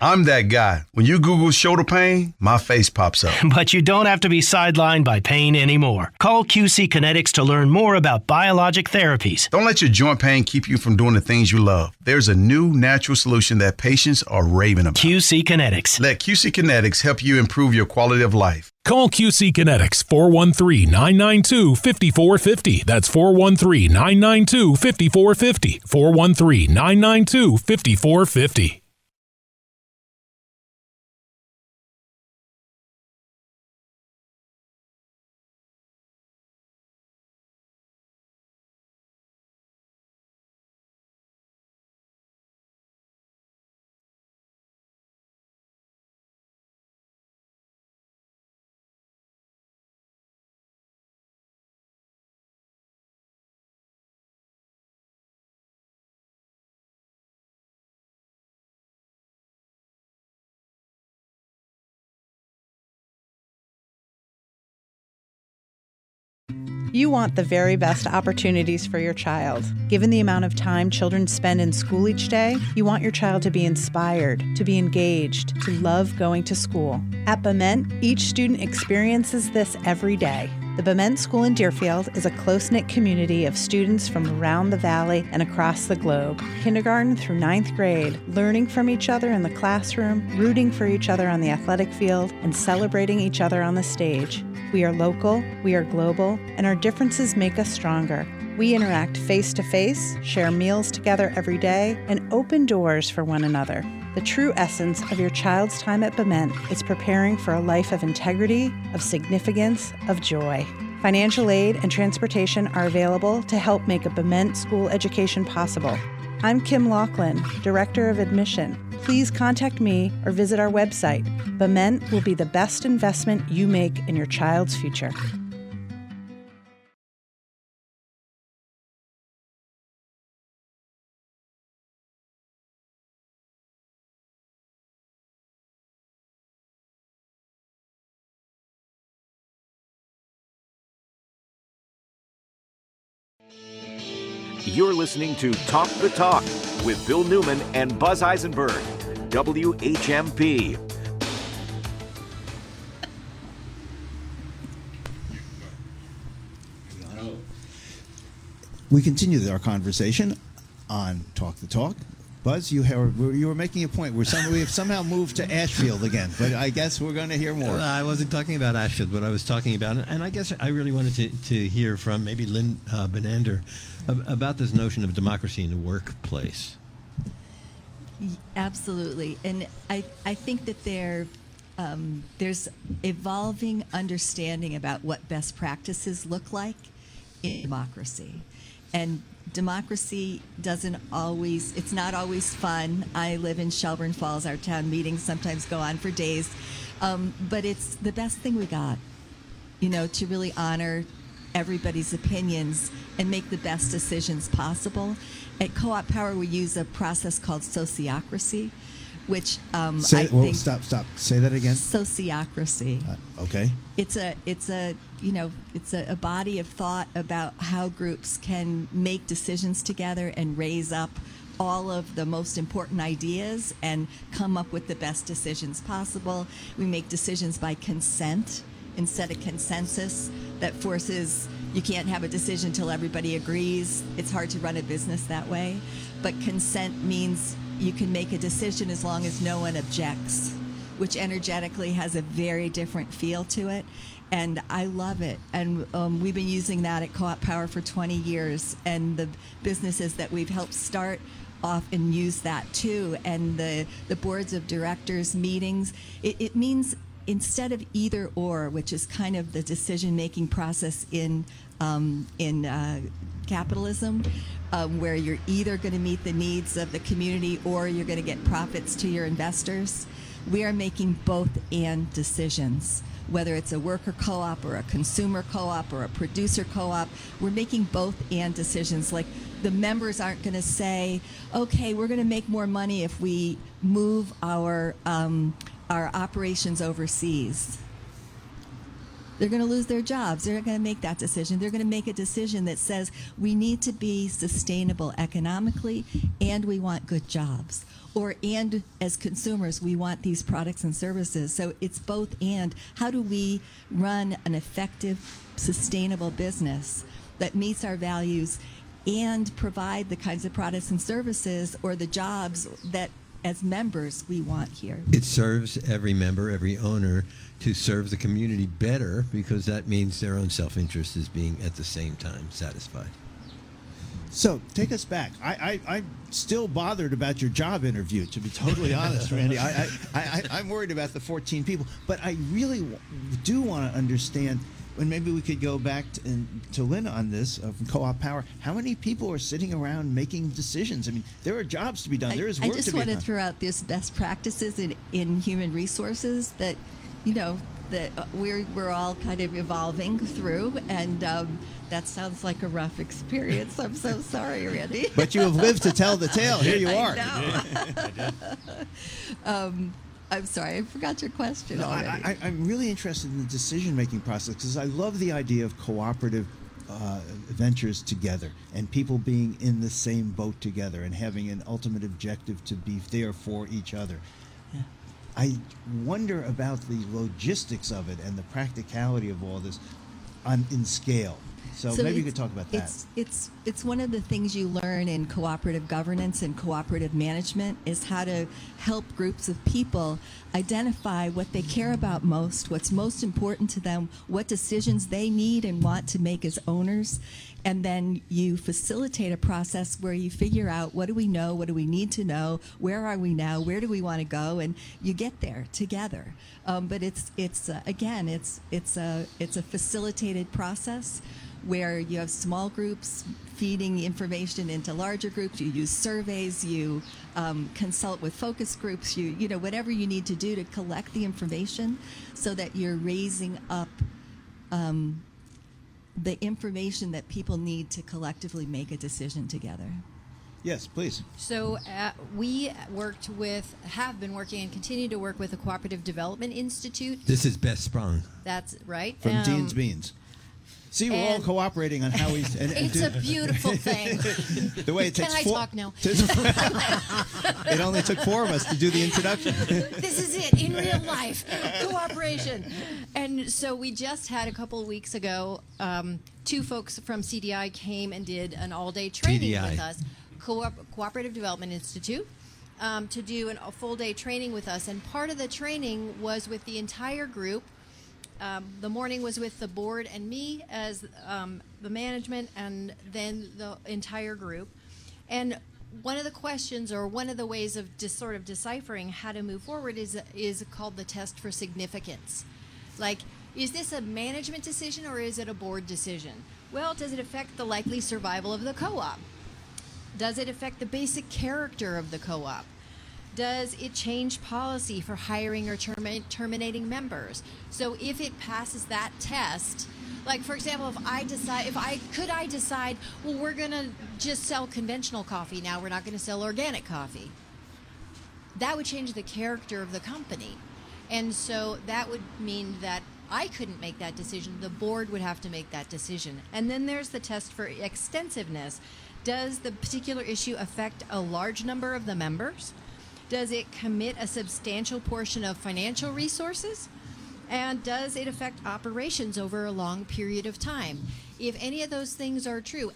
I'm that guy. When you Google shoulder pain, my face pops up. But you don't have to be sidelined by pain anymore. Call QC Kinetics to learn more about biologic therapies. Don't let your joint pain keep you from doing the things you love. There's a new natural solution that patients are raving about. QC Kinetics. Let QC Kinetics help you improve your quality of life. Call QC Kinetics 413-992-5450. That's 413-992-5450. 413-992-5450. You want the very best opportunities for your child. Given the amount of time children spend in school each day, you want your child to be inspired, to be engaged, to love going to school. At Bement, each student experiences this every day. The Bement School in Deerfield is a close-knit community of students from around the valley and across the globe. Kindergarten through ninth grade, learning from each other in the classroom, rooting for each other on the athletic field, and celebrating each other on the stage. We are local, we are global, and our differences make us stronger. We interact face-to-face, share meals together every day, and open doors for one another. The true essence of your child's time at Bement is preparing for a life of integrity, of significance, of joy. Financial aid and transportation are available to help make a Bement school education possible. I'm Kim Laughlin, Director of Admission. Please contact me or visit our website. Bement will be the best investment you make in your child's future. You're listening to Talk the Talk with Bill Newman and Buzz Eisenberg, WHMP. We continue our conversation on Talk the Talk. Buzz, you were making a point. We have somehow moved to Ashfield again, but I guess we're going to hear more. I wasn't talking about Ashfield, but I was talking about, and I guess I really wanted to hear from maybe Lynn Benander about this notion of democracy in the workplace. Absolutely. And I think that there's evolving understanding about what best practices look like in democracy. And democracy it's not always fun. I live in Shelburne Falls. Our town meetings sometimes go on for days. But it's the best thing we got, to really honor everybody's opinions and make the best decisions possible. At Co-op Power, we use a process called sociocracy, which Say that again. Sociocracy. Okay. It's a body of thought about how groups can make decisions together and raise up all of the most important ideas and come up with the best decisions possible. We make decisions by consent instead of consensus that forces you can't have a decision until everybody agrees. It's hard to run a business that way. But consent means you can make a decision as long as no one objects, which energetically has a very different feel to it. And I love it. And we've been using that at Co-op Power for 20 years. And the businesses that we've helped start off and use that too. And the boards of directors meetings, it means instead of either or, which is kind of the decision-making process in capitalism, where you're either going to meet the needs of the community or you're going to get profits to your investors, we are making both and decisions. Whether it's a worker co-op or a consumer co-op or a producer co-op, we're making both and decisions. Like the members aren't going to say, okay, we're going to make more money if we move our operations overseas. They're going to lose their jobs. They're not going to make that decision. They're going to make a decision that says we need to be sustainable economically and we want good jobs. And as consumers, we want these products and services. So it's both and. How do we run an effective, sustainable business that meets our values and provide the kinds of products and services or the jobs that as members we want here? It serves every member, every owner, to serve the community better because that means their own self-interest is being at the same time satisfied. So take us back. I'm still bothered about your job interview, to be totally honest, Randy. I'm worried about the 14 people, but I really do want to understand, and maybe we could go back to Lynn on this from Co-op Power. How many people are sitting around making decisions? I mean, there are jobs to be done. There is work to be done. I just want to throw out this best practices in human resources that, that we're all kind of evolving through, and that sounds like a rough experience. I'm so sorry, Randy. But you have lived to tell the tale. Here you are. I know. I'm sorry, I forgot your question already. I'm really interested in the decision-making process because I love the idea of cooperative ventures together, and people being in the same boat together and having an ultimate objective to be there for each other. Yeah. I wonder about the logistics of it and the practicality of all this in scale. So maybe you could talk about that. It's one of the things you learn in cooperative governance and cooperative management is how to help groups of people identify what they care about most, what's most important to them, what decisions they need and want to make as owners. And then you facilitate a process where you figure out, what do we know, what do we need to know, where are we now, where do we want to go, and you get there together. But it's a facilitated process where you have small groups feeding information into larger groups. You use surveys. You consult with focus groups. You know whatever you need to do to collect the information, so that you're raising up the information that people need to collectively make a decision together. Yes, please. So we have been working and continue to work with the Cooperative Development Institute. This is Beth Spong. That's right. From Dean's Beans. See, we're all cooperating on how we... It's a beautiful thing. The way it takes four... Can I talk now? It only took four of us to do the introduction. This is it, in real life, cooperation. And so we just had a couple of weeks ago, two folks from CDI came and did an all-day training with us, Cooperative Development Institute, to do a full-day training with us. And part of the training was with the entire group. The morning was with the board and me as the management, and then the entire group. And one of the questions, or one of the ways of just sort of deciphering how to move forward, is called the test for significance. Like, is this a management decision or is it a board decision? Well, does it affect the likely survival of the co-op? Does it affect the basic character of the co-op? Does it change policy for hiring or terminating members? So if it passes that test, like, for example, if I decide, well, we're going to just sell conventional coffee now, we're not going to sell organic coffee, that would change the character of the company. And so that would mean that I couldn't make that decision. The board would have to make that decision. And then there's the test for extensiveness. Does the particular issue affect a large number of the members? Does it commit a substantial portion of financial resources? And does it affect operations over a long period of time? If any of those things are true,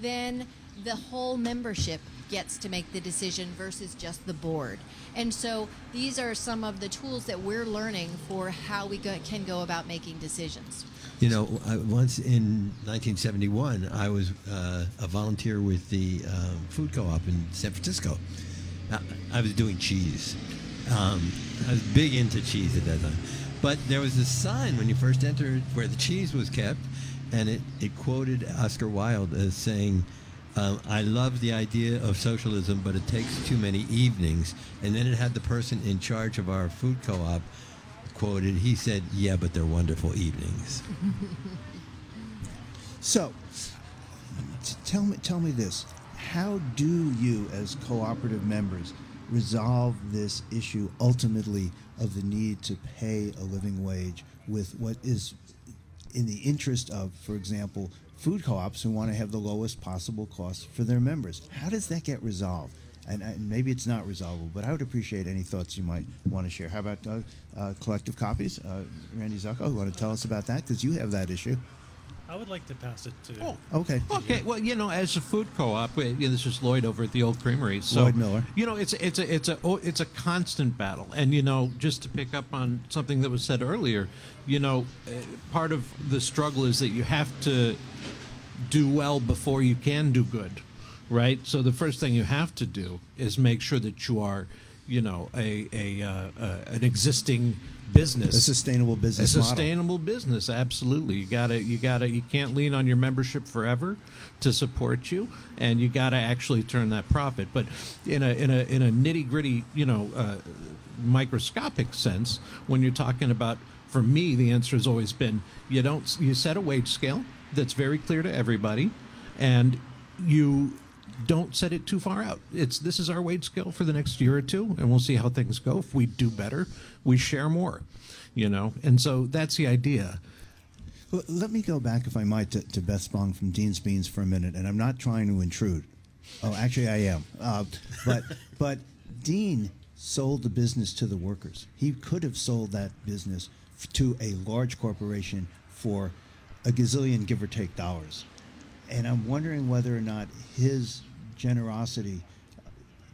then the whole membership gets to make the decision versus just the board. And so these are some of the tools that we're learning for how we can go about making decisions. You know, once in 1971, I was a volunteer with the food co-op in San Francisco. I was doing cheese. I was big into cheese at that time. But there was this sign when you first entered where the cheese was kept, and it quoted Oscar Wilde as saying, I love the idea of socialism, but it takes too many evenings. And then it had the person in charge of our food co-op quoted, he said, yeah, but they're wonderful evenings. So, tell me this. How do you, as cooperative members, resolve this issue ultimately of the need to pay a living wage with what is in the interest of, for example, food co-ops who want to have the lowest possible cost for their members? How does that get resolved? And maybe it's not resolvable, but I would appreciate any thoughts you might want to share. How about Collective Copies? Randy Zucco, you want to tell us about that? Because you have that issue. I would like to pass it to... Oh, okay. Okay, well, you know, as a food co-op, this is Lloyd over at the Old Creamery. So, Lloyd Miller. You know, it's a constant battle. And, you know, just to pick up on something that was said earlier, you know, part of the struggle is that you have to do well before you can do good. Right, so the first thing you have to do is make sure that you are, you know, an existing business, a sustainable business. Absolutely, you can't lean on your membership forever to support you, and you gotta actually turn that profit. But in a nitty gritty, you know, microscopic sense, when you're talking about, for me, the answer has always been you set a wage scale that's very clear to everybody, and you don't set it too far out. This is our wage scale for the next year or two, and we'll see how things go. If we do better, we share more, you know. And so that's the idea. Let me go back, if I might, to Beth Spong from Dean's Beans for a minute, and I'm not trying to intrude. Oh, actually, I am. But Dean sold the business to the workers. He could have sold that business to a large corporation for a gazillion, give or take, dollars. And I'm wondering whether or not his generosity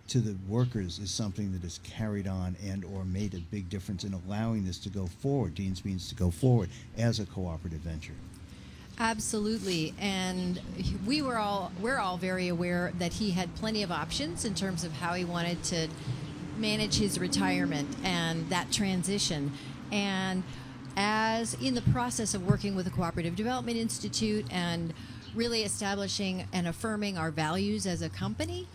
to the workers is something that is carried on and or made a big difference in allowing this to go forward, Dean's Beans to go forward as a cooperative venture. Absolutely, and we're all very aware that he had plenty of options in terms of how he wanted to manage his retirement and that transition. And as in the process of working with the Cooperative Development Institute and really establishing and affirming our values as a company,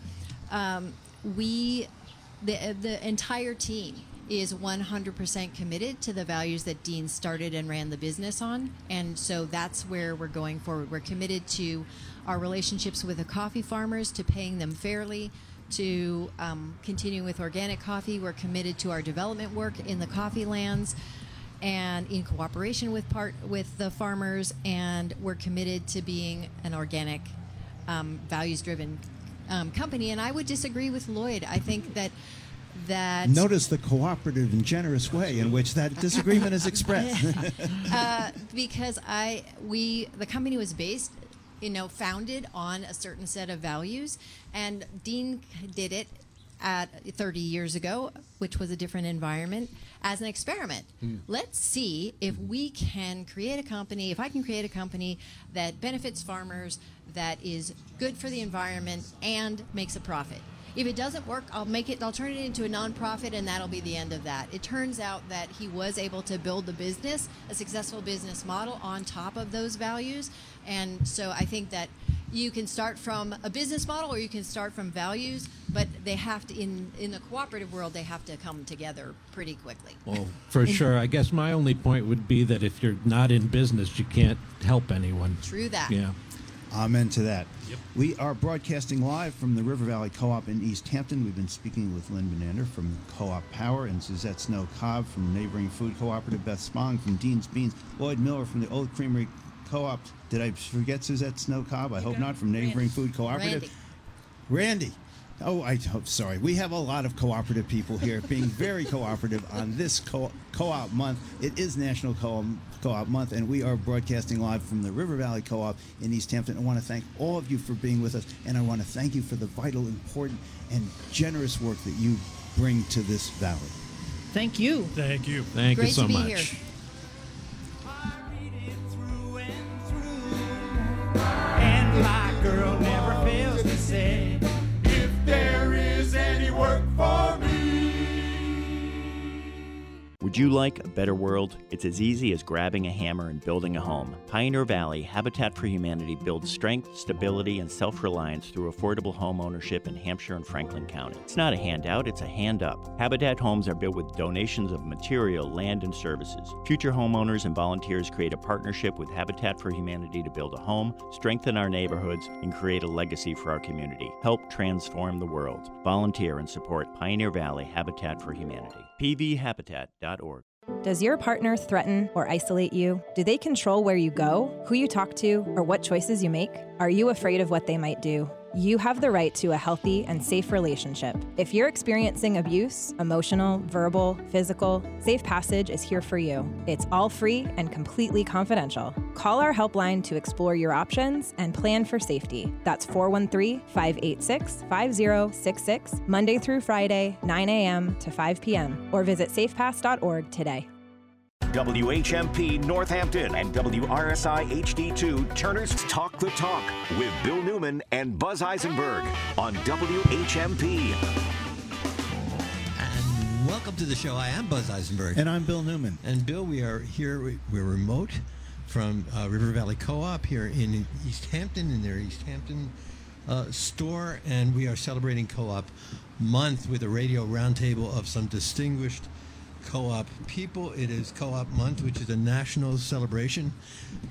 the entire team is 100% committed to the values that Dean started and ran the business on. And so that's where we're going forward. We're committed to our relationships with the coffee farmers, to paying them fairly, to continuing with organic coffee. We're committed to our development work in the coffee lands and in cooperation with the farmers. And we're committed to being an organic, values-driven company. And I would disagree with Lloyd. I think that notice the cooperative and generous way in which that disagreement is expressed. Because the company was based, founded on a certain set of values, and Dean did it at 30 years ago, which was a different environment, as an experiment. Mm. Let's see if we can create a company, if I can create a company that benefits farmers, that is good for the environment, and makes a profit. If it doesn't work, I'll turn it into a nonprofit, and that'll be the end of that. It turns out that he was able to build the business, a successful business model on top of those values. And so I think that you can start from a business model or you can start from values, but they have to, in the cooperative world, they have to come together pretty quickly. Well, for sure. I guess my only point would be that if you're not in business, you can't help anyone. True that. Yeah. Amen to that. Yep. We are broadcasting live from the River Valley Co-op in East Hampton. We've been speaking with Lynn Benander from Co-op Power and Suzette Snow-Cobb from Neighboring Food Cooperative, Beth Spong from Dean's Beans, Lloyd Miller from the Old Creamery Co-op. Did I forget Suzette Snow-Cobb? I hope not. From Neighboring Food Cooperative. Randy. Oh, sorry. We have a lot of cooperative people here being very cooperative on this co-op month. It is National Co-op Month, and we are broadcasting live from the River Valley Co-op in East Hampton. I want to thank all of you for being with us, and I want to thank you for the vital, important, and generous work that you bring to this valley. Thank you. Thank you. Thank you so much. Great to be here. I read it through and through, and my girl never fails to say, there is any work for me. Would you like a better world? It's as easy as grabbing a hammer and building a home. Pioneer Valley Habitat for Humanity builds strength, stability, and self-reliance through affordable home ownership in Hampshire and Franklin County. It's not a handout, it's a hand up. Habitat homes are built with donations of material, land, and services. Future homeowners and volunteers create a partnership with Habitat for Humanity to build a home, strengthen our neighborhoods, and create a legacy for our community. Help transform the world. Volunteer and support Pioneer Valley Habitat for Humanity. pvhabitat.org. Does your partner threaten or isolate you? Do they control where you go, who you talk to, or what choices you make? Are you afraid of what they might do? You have the right to a healthy and safe relationship. If you're experiencing abuse, emotional, verbal, physical, Safe Passage is here for you. It's all free and completely confidential. Call our helpline to explore your options and plan for safety. That's 413-586-5066, Monday through Friday, 9 a.m. to 5 p.m. or visit safepass.org today. WHMP Northampton and WRSI HD2 Turner's Talk the Talk with Bill Newman and Buzz Eisenberg on WHMP. And welcome to the show. I am Buzz Eisenberg. And I'm Bill Newman. And Bill, we are here. We're remote from River Valley Co-op here in East Hampton, in their East Hampton store. And we are celebrating Co-op Month with a radio roundtable of some distinguished co-op people. It is Co-op Month, which is a national celebration.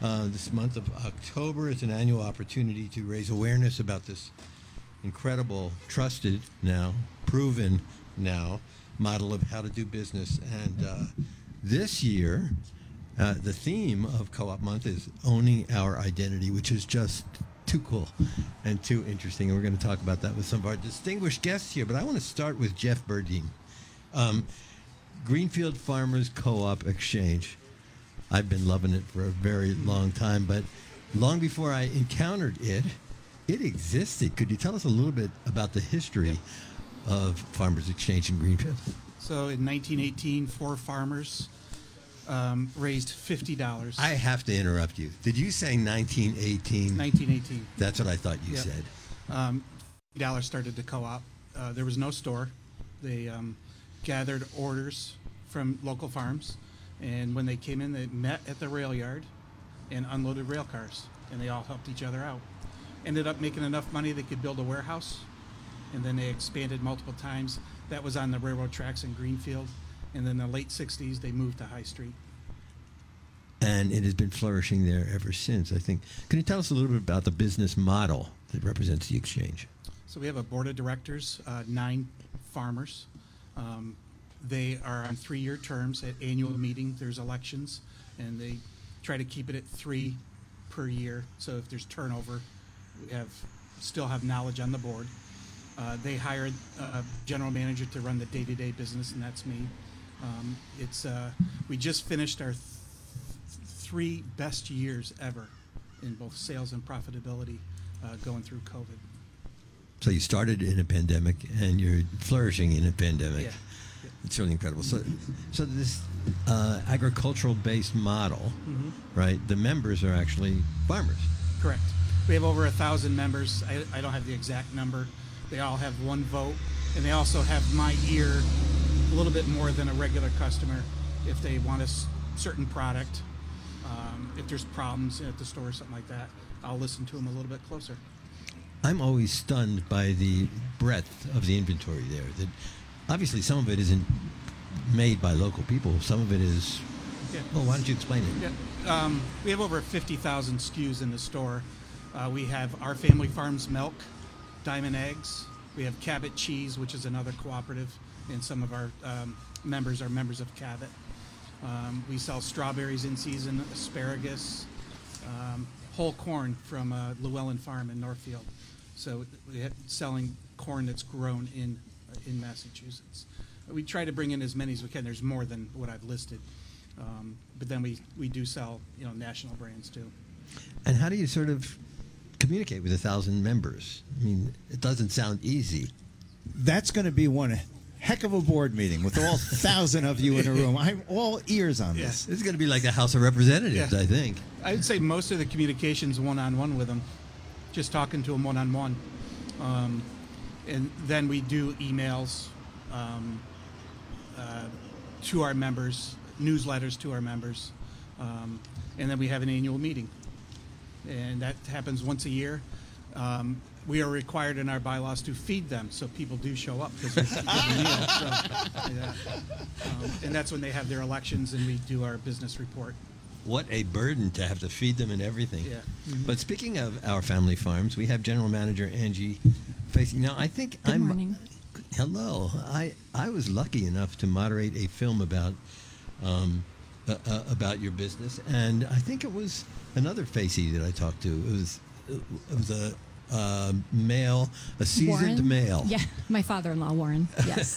This month of October is an annual opportunity to raise awareness about this incredible, trusted now, proven now, model of how to do business. And this year, The theme of Co-op Month is owning our identity, which is just too cool and too interesting. And we're going to talk about that with some of our distinguished guests here. But I want to start with Jeff Burdine. Greenfield Farmers Co-op Exchange. I've been loving it for a very long time, but long before I encountered it, it existed. Could you tell us a little bit about the history of Farmers Exchange in Greenfield? So in 1918, four farmers raised $50. I have to interrupt you. Did you say 1918? 1918. That's what I thought you said. $50 started the co-op. There was no store. They gathered orders from local farms, and when they came in, they met at the rail yard and unloaded rail cars, and they all helped each other out. Ended up making enough money they could build a warehouse, and then they expanded multiple times. That was on the railroad tracks in Greenfield, and then in the late 60s they moved to High Street. And it has been flourishing there ever since, I think. Can you tell us a little bit about the business model that represents the exchange? So we have a board of directors, 9 farmers. They are on 3-year terms. At annual meeting, there's elections, and they try to keep it at 3 per year. So if there's turnover, we still have knowledge on the board. They hired a general manager to run the day-to-day business, and that's me. We just finished our 3 best years ever in both sales and profitability going through COVID. So you started in a pandemic, and you're flourishing in a pandemic. Yeah. It's really incredible. So this agricultural-based model, right? The members are actually farmers. Correct. We have over 1,000 members. I don't have the exact number. They all have one vote, and they also have my ear a little bit more than a regular customer if they want a certain product. If there's problems at the store or something like that, I'll listen to them a little bit closer. I'm always stunned by the breadth of the inventory there. That obviously some of it isn't made by local people. Some of it is. Yeah. Well, why don't you explain it? Yeah. We have over 50,000 SKUs in the store. We have Our Family Farms milk, Diamond eggs. We have Cabot cheese, which is another cooperative, and some of our members are members of Cabot. We sell strawberries in season, asparagus, whole corn from Llewellyn Farm in Northfield. So we're selling corn that's grown in Massachusetts. We try to bring in as many as we can. There's more than what I've listed, but then we do sell national brands too. And how do you sort of communicate with 1,000 members? I mean, it doesn't sound easy. That's going to be one heck of a board meeting with all 1,000 of you in a room. I'm all ears on this. This is going to be like the House of Representatives, I think. I'd say most of the communication's one-on-one with them, just talking to them one-on-one. And then we do emails to our members, newsletters to our members, and then we have an annual meeting. And that happens once a year. We are required in our bylaws to feed them, so people do show up because we feed them meals. So, yeah. And that's when they have their elections and we do our business report. What a burden to have to feed them and everything. Yeah. Mm-hmm. But speaking of Our Family Farms, we have General Manager Angie Facey. Now, I think Good morning. Hello. I was lucky enough to moderate a film about your business, and I think it was another Facey that I talked to. It was a seasoned Warren? Male. Yeah, my father-in-law Warren. Yes,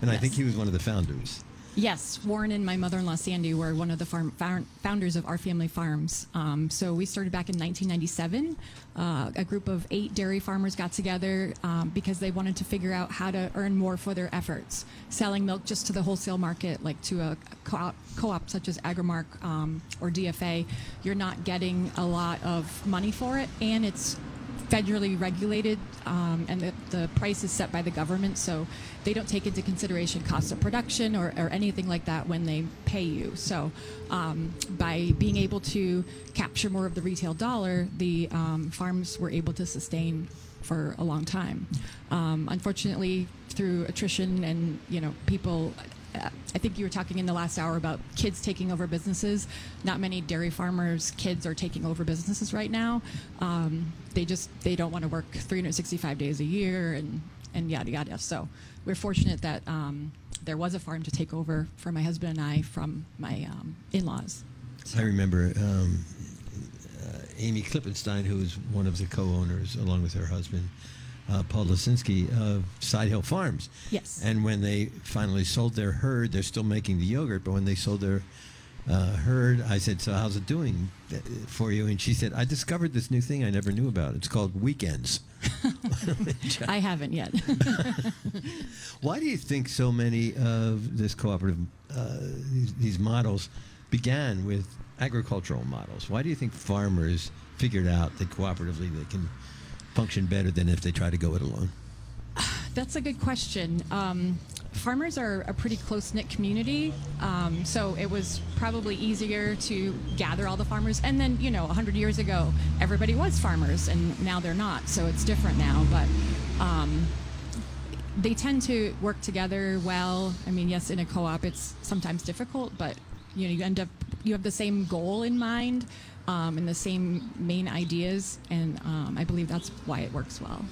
and yes. I think he was one of the founders. Yes, Warren and my mother-in-law Sandy were one of the founders of Our Family Farms. So we started back in 1997. A group of 8 dairy farmers got together because they wanted to figure out how to earn more for their efforts, selling milk just to the wholesale market, like to a co-op such as Agrimark or DFA. You're not getting a lot of money for it, and it's federally regulated, and the price is set by the government, so they don't take into consideration cost of production or anything like that when they pay you. So by being able to capture more of the retail dollar, the farms were able to sustain for a long time. Unfortunately, through attrition and people, I think you were talking in the last hour about kids taking over businesses. Not many dairy farmers' kids are taking over businesses right now. They don't want to work 365 days a year and yada yada. So we're fortunate that there was a farm to take over for my husband and I from my in-laws. I remember Amy Klippenstein, who is one of the co-owners, along with her husband, Paul Lisinski, of Side Hill Farms. Yes. And when they finally sold their herd, they're still making the yogurt, but when they sold their herd, I said, so how's it doing for you? And she said, I discovered this new thing I never knew about. It's called weekends. I haven't yet. Why do you think so many of this cooperative, these models began with agricultural models? Why do you think farmers figured out that cooperatively they can function better than if they try to go it alone? That's a good question. Farmers are a pretty close-knit community, so it was probably easier to gather all the farmers. And then, you know, 100 years ago, everybody was farmers, and now they're not, so it's different now. But they tend to work together well. I mean, yes, in a co-op, it's sometimes difficult, but, you know, you have the same goal in mind and the same main ideas, and I believe that's why it works well.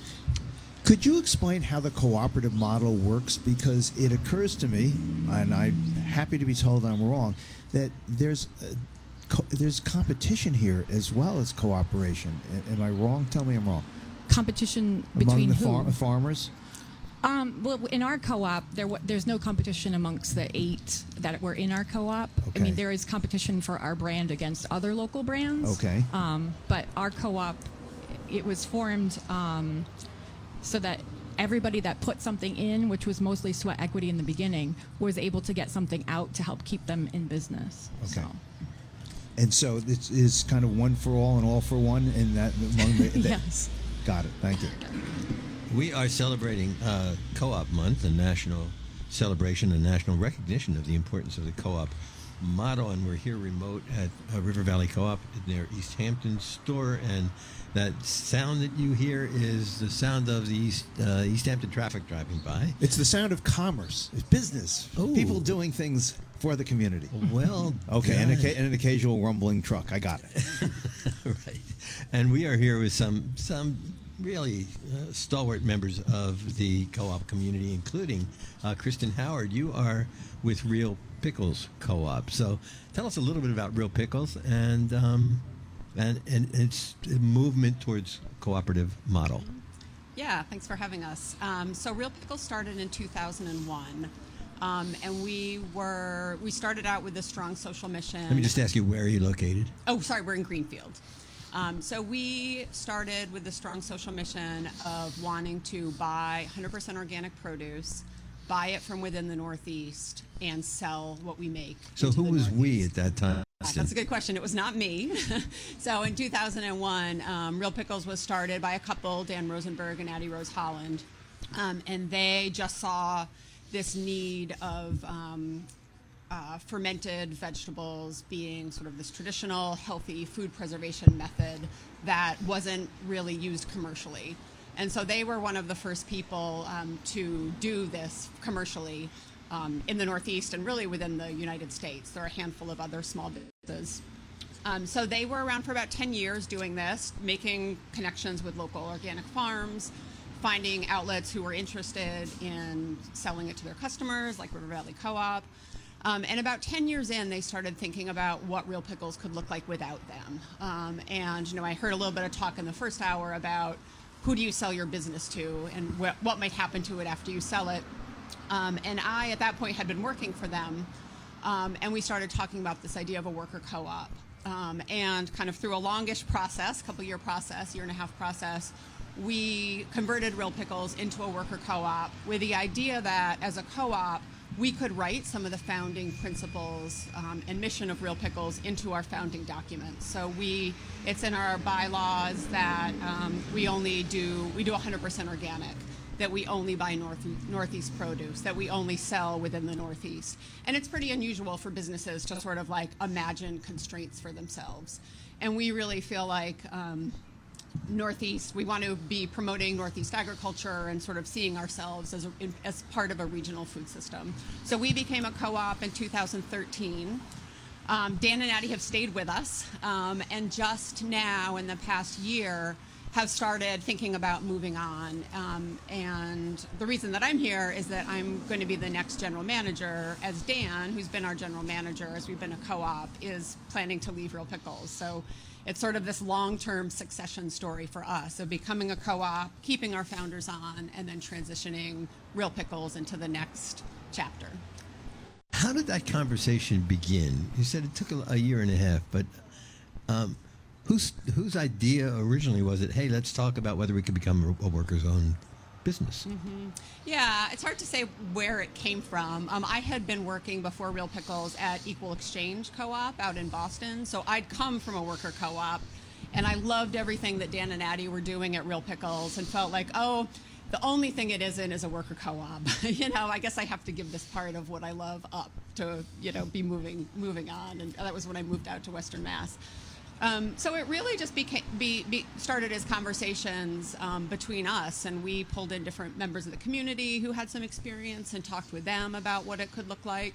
Could you explain how the cooperative model works? Because it occurs to me, and I'm happy to be told I'm wrong, that there's competition here as well as cooperation. Am I wrong? Tell me I'm wrong. Competition between who? Among the farmers? Well, in our co-op, there's no competition amongst the 8 that were in our co-op. Okay. I mean, there is competition for our brand against other local brands. Okay. But our co-op, it was formed... so that everybody that put something in, which was mostly sweat equity in the beginning, was able to get something out to help keep them in business. Okay. So. And so this is kind of one for all and all for one, and that among the yes. Got it. Thank you. We are celebrating Co-op Month, a national celebration and national recognition of the importance of the co-op model, and we're here remote at River Valley Co-op in their East Hampton store, and that sound that you hear is the sound of the East Hampton traffic driving by. It's the sound of commerce. It's business. Ooh. People doing things for the community. Well, okay, and an occasional rumbling truck. I got it. Right. And we are here with some really stalwart members of the co-op community, including Kristin Howard. You are with Real Pickles Co-op. So tell us a little bit about Real Pickles And it's a movement towards cooperative model. Yeah, thanks for having us. So Real Pickles started in 2001, and we started out with a strong social mission. Let me just ask you, where are you located? Oh, sorry, we're in Greenfield. So we started with the strong social mission of wanting to buy 100% organic produce, buy it from within the Northeast, and sell what we make. So who was we at that time? That's a good question. It was not me. So in 2001, Real Pickles was started by a couple, Dan Rosenberg and Addie Rose Holland, and they just saw this need of fermented vegetables being sort of this traditional, healthy food preservation method that wasn't really used commercially. And so they were one of the first people to do this commercially in the Northeast and really within the United States. There are a handful of other small businesses. So they were around for about 10 years doing this, making connections with local organic farms, finding outlets who were interested in selling it to their customers, like River Valley Co-op. And about 10 years in, they started thinking about what Real Pickles could look like without them. And, you know, I heard a little bit of talk in the first hour about who do you sell your business to and what might happen to it after you sell it. And I, at that point, had been working for them, and we started talking about this idea of a worker co-op. And kind of through a longish process, year-and-a-half process, we converted Real Pickles into a worker co-op with the idea that, as a co-op, we could write some of the founding principles and mission of Real Pickles into our founding documents. So it's in our bylaws that we do 100% organic, that we only buy Northeast produce, that we only sell within the Northeast. And it's pretty unusual for businesses to sort of like imagine constraints for themselves. And we really feel like Northeast, we want to be promoting Northeast agriculture and sort of seeing ourselves as part of a regional food system. So we became a co-op in 2013. Dan and Addie have stayed with us. And just now in the past year, have started thinking about moving on. And the reason that I'm here is that I'm going to be the next general manager, as Dan, who's been our general manager as we've been a co-op, is planning to leave Real Pickles. So it's sort of this long-term succession story for us of becoming a co-op, keeping our founders on, and then transitioning Real Pickles into the next chapter. How did that conversation begin? You said it took a year and a half, but whose idea originally was it, hey, let's talk about whether we could become a workers' owned business? Mm-hmm. Yeah, it's hard to say where it came from. I had been working before Real Pickles at Equal Exchange Co-op out in Boston, so I'd come from a worker co-op, and I loved everything that Dan and Addie were doing at Real Pickles and felt like, oh, the only thing it isn't is a worker co-op. You know, I guess I have to give this part of what I love up to, you know, be moving on. And that was when I moved out to Western Mass. So it really just started as conversations between us, and we pulled in different members of the community who had some experience and talked with them about what it could look like.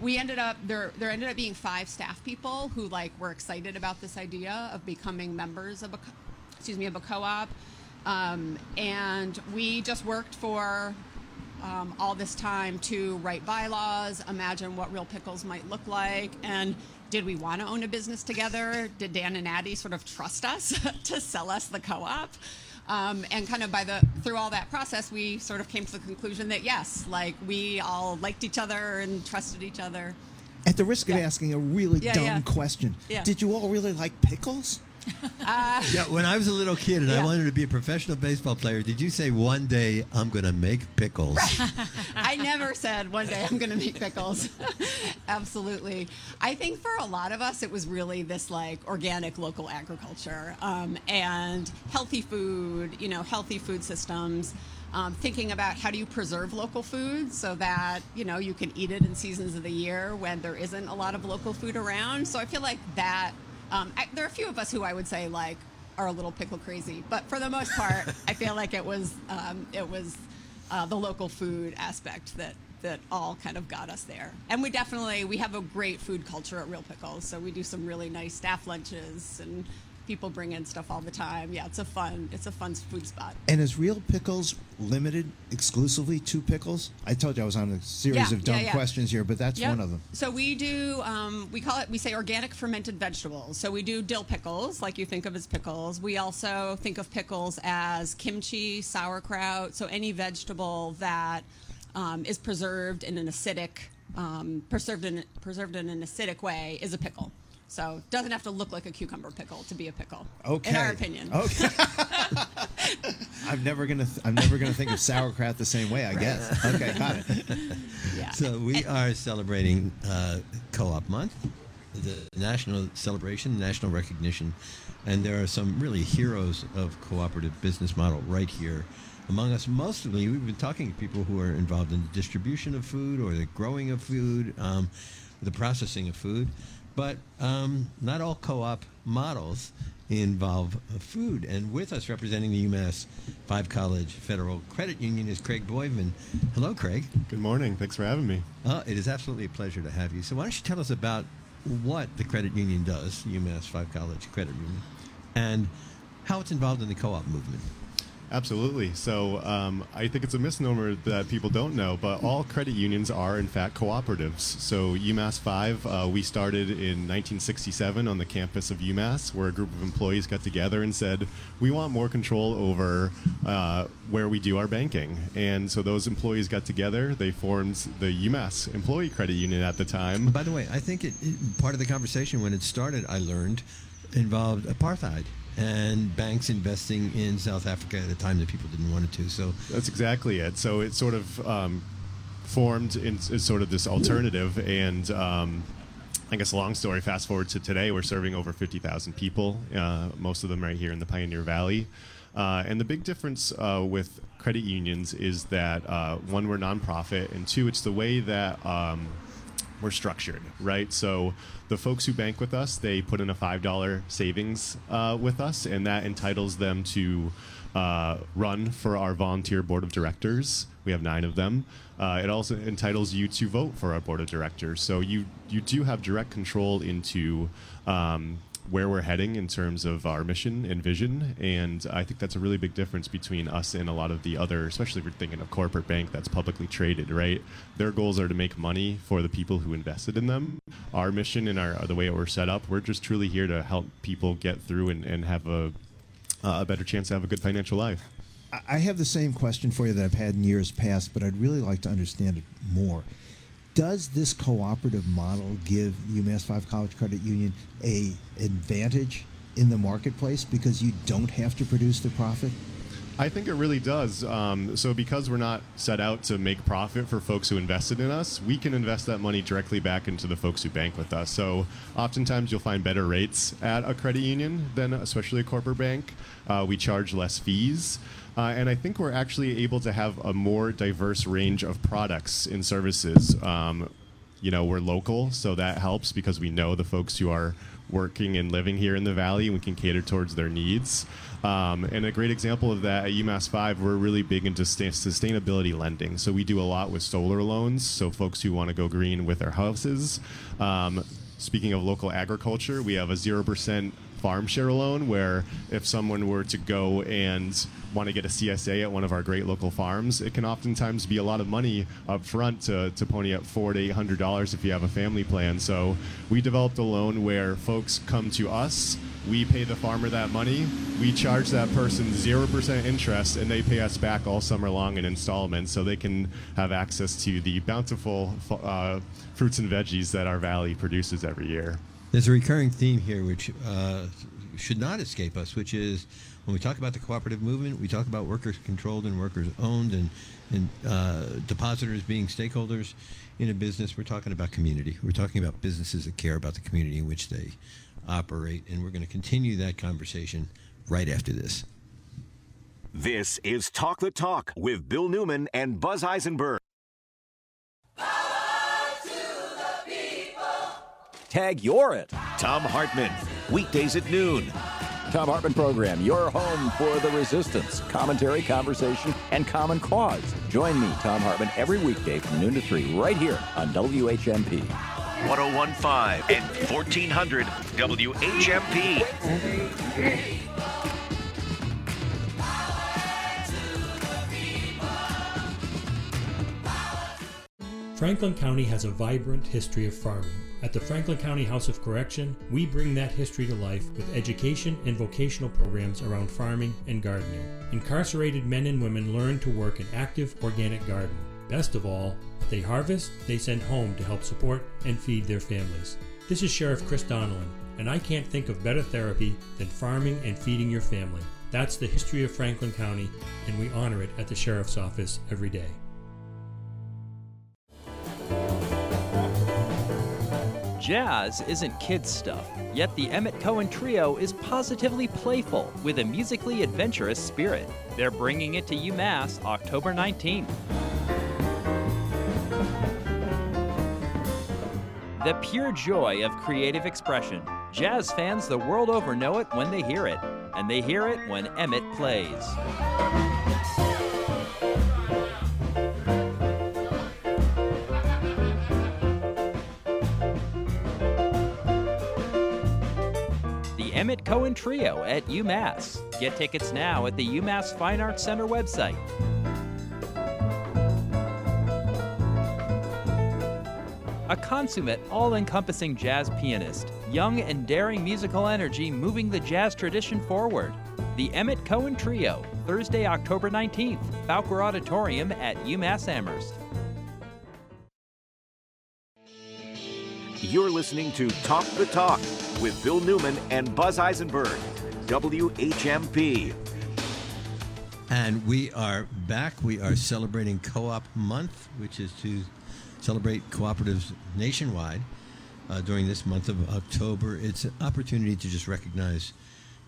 We ended up, there ended up being 5 staff people who like were excited about this idea of becoming members of a co-op. And we just worked for all this time to write bylaws, imagine what Real Pickles might look like, and did we want to own a business together? Did Dan and Addie sort of trust us to sell us the co-op? And kind of through all that process, we sort of came to the conclusion that yes, like we all liked each other and trusted each other. At the risk of asking a really dumb question, did you all really like pickles? Yeah, when I was a little kid and I wanted to be a professional baseball player, did you say one day I'm going to make pickles? I never said one day I'm going to make pickles. Absolutely. I think for a lot of us it was really this like organic local agriculture and healthy food, you know, healthy food systems. Thinking about how do you preserve local food so that, you know, you can eat it in seasons of the year when there isn't a lot of local food around. So I feel like that there are a few of us who I would say like are a little pickle crazy, but for the most part, I feel like it was the local food aspect that all kind of got us there. And we have a great food culture at Real Pickles, so we do some really nice staff lunches and people bring in stuff all the time. Yeah, it's a fun food spot. And is Real Pickles limited exclusively to pickles? I told you I was on a series of dumb questions here, but that's one of them. So we do, we say organic fermented vegetables. So we do dill pickles, like you think of as pickles. We also think of pickles as kimchi, sauerkraut, so any vegetable that is preserved in an acidic way is a pickle. So it doesn't have to look like a cucumber pickle to be a pickle, in our opinion. Okay. I'm never gonna think of sauerkraut the same way, I guess. Okay, got it. Yeah. So we are celebrating Co-op Month, the national celebration, national recognition, and there are some really heroes of cooperative business model right here among us. Mostly, we've been talking to people who are involved in the distribution of food or the growing of food, the processing of food. But not all co-op models involve food. And with us representing the UMass Five College Federal Credit Union is Craig Boivin. Hello, Craig. Good morning. Thanks for having me. It is absolutely a pleasure to have you. So why don't you tell us about what the credit union does, UMass Five College Credit Union, and how it's involved in the co-op movement. Absolutely. So I think it's a misnomer that people don't know, but all credit unions are, in fact, cooperatives. So UMass 5, we started in 1967 on the campus of UMass, where a group of employees got together and said, we want more control over where we do our banking. And so those employees got together. They formed the UMass Employee Credit Union at the time. By the way, I think part of the conversation when it started, I learned, involved apartheid and banks investing in South Africa at a time that people didn't want it to. So that's exactly it. So it sort of formed in sort of this alternative. And I guess a long story, fast forward to today, we're serving over 50,000 people, most of them right here in the Pioneer Valley. And the big difference with credit unions is that, one, we're nonprofit, and two, it's the way that we're structured, right? So the folks who bank with us, they put in a $5 savings with us, and that entitles them to run for our volunteer board of directors. We have 9 of them. It also entitles you to vote for our board of directors. So you do have direct control into where we're heading in terms of our mission and vision, and I think that's a really big difference between us and a lot of the other, especially if you're thinking of corporate bank that's publicly traded, right? Their goals are to make money for the people who invested in them. Our mission and the way we're set up, we're just truly here to help people get through and have a better chance to have a good financial life. I have the same question for you that I've had in years past, but I'd really like to understand it more. Does this cooperative model give UMass Five College Credit Union a advantage in the marketplace because you don't have to produce the profit? I think it really does. So because we're not set out to make profit for folks who invested in us, we can invest that money directly back into the folks who bank with us. So oftentimes you'll find better rates at a credit union than especially a corporate bank. We charge less fees. And I think we're actually able to have a more diverse range of products and services. We're local, so that helps because we know the folks who are working and living here in the Valley. We can cater towards their needs. And a great example of that, at UMass 5, we're really big into sustainability lending. So we do a lot with solar loans, so folks who want to go green with their houses. Speaking of local agriculture, we have a 0% farm share loan where if someone were to go and want to get a CSA at one of our great local farms, it can oftentimes be a lot of money up front to pony up $400 to $800 if you have a family plan. So we developed a loan where folks come to us, we pay the farmer that money, we charge that person 0% interest, and they pay us back all summer long in installments so they can have access to the bountiful fruits and veggies that our Valley produces every year. There's a recurring theme here which should not escape us, which is when we talk about the cooperative movement, we talk about workers controlled and workers owned and depositors being stakeholders in a business. We're talking about community. We're talking about businesses that care about the community in which they operate, and we're going to continue that conversation right after this. This is Talk the Talk with Bill Newman and Buzz Eisenberg. Tag, you're it. Tom Hartman, weekdays at noon. Tom Hartman Program, your home for the resistance, commentary, conversation, and common cause. Join me, Tom Hartman, every weekday from noon to 3 right here on WHMP. 101.5 and 1400 WHMP. Franklin County has a vibrant history of farming. At the Franklin County House of Correction, we bring that history to life with education and vocational programs around farming and gardening. Incarcerated men and women learn to work an active organic garden. Best of all, what they harvest, they send home to help support and feed their families. This is Sheriff Chris Donnellan, and I can't think of better therapy than farming and feeding your family. That's the history of Franklin County, and we honor it at the Sheriff's Office every day. Jazz isn't kids' stuff, yet the Emmett Cohen Trio is positively playful with a musically adventurous spirit. They're bringing it to UMass October 19th. The pure joy of creative expression. Jazz fans the world over know it when they hear it, and they hear it when Emmett plays. Emmett Cohen Trio at UMass. Get tickets now at the UMass Fine Arts Center website. A consummate, all-encompassing jazz pianist, young and daring musical energy moving the jazz tradition forward. The Emmett Cohen Trio, Thursday, October 19th, Bowker Auditorium at UMass Amherst. You're listening to Talk the Talk with Bill Newman and Buzz Eisenberg, WHMP. And we are back. We are celebrating Co-op Month, which is to celebrate cooperatives nationwide during this month of October. It's an opportunity to just recognize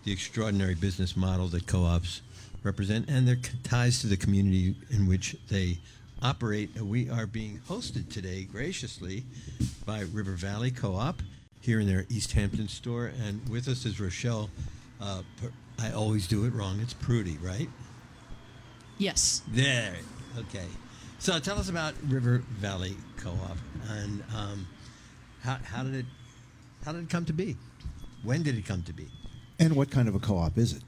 the extraordinary business model that co-ops represent and their ties to the community in which they operate. We are being hosted today graciously by River Valley Co-op here in their East Hampton store, and with us is Rochelle. I always do it wrong. It's Prudy, right? Yes. There. Okay. So tell us about River Valley Co-op and how did it come to be? When did it come to be? And what kind of a co-op is it?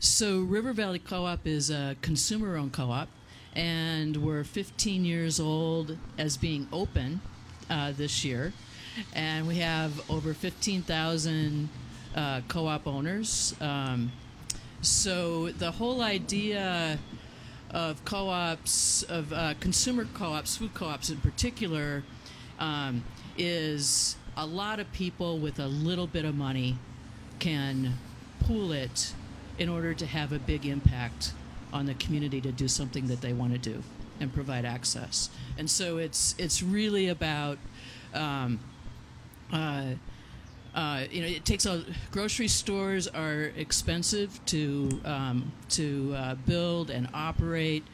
So River Valley Co-op is a consumer-owned co-op, and we're 15 years old as being open this year. And we have over 15,000 co-op owners. So the whole idea of co-ops, of consumer co-ops, food co-ops in particular, is a lot of people with a little bit of money can pool it in order to have a big impact on the community to do something that they want to do and provide access. And so it's really about, it takes a, grocery stores are expensive to build and operate,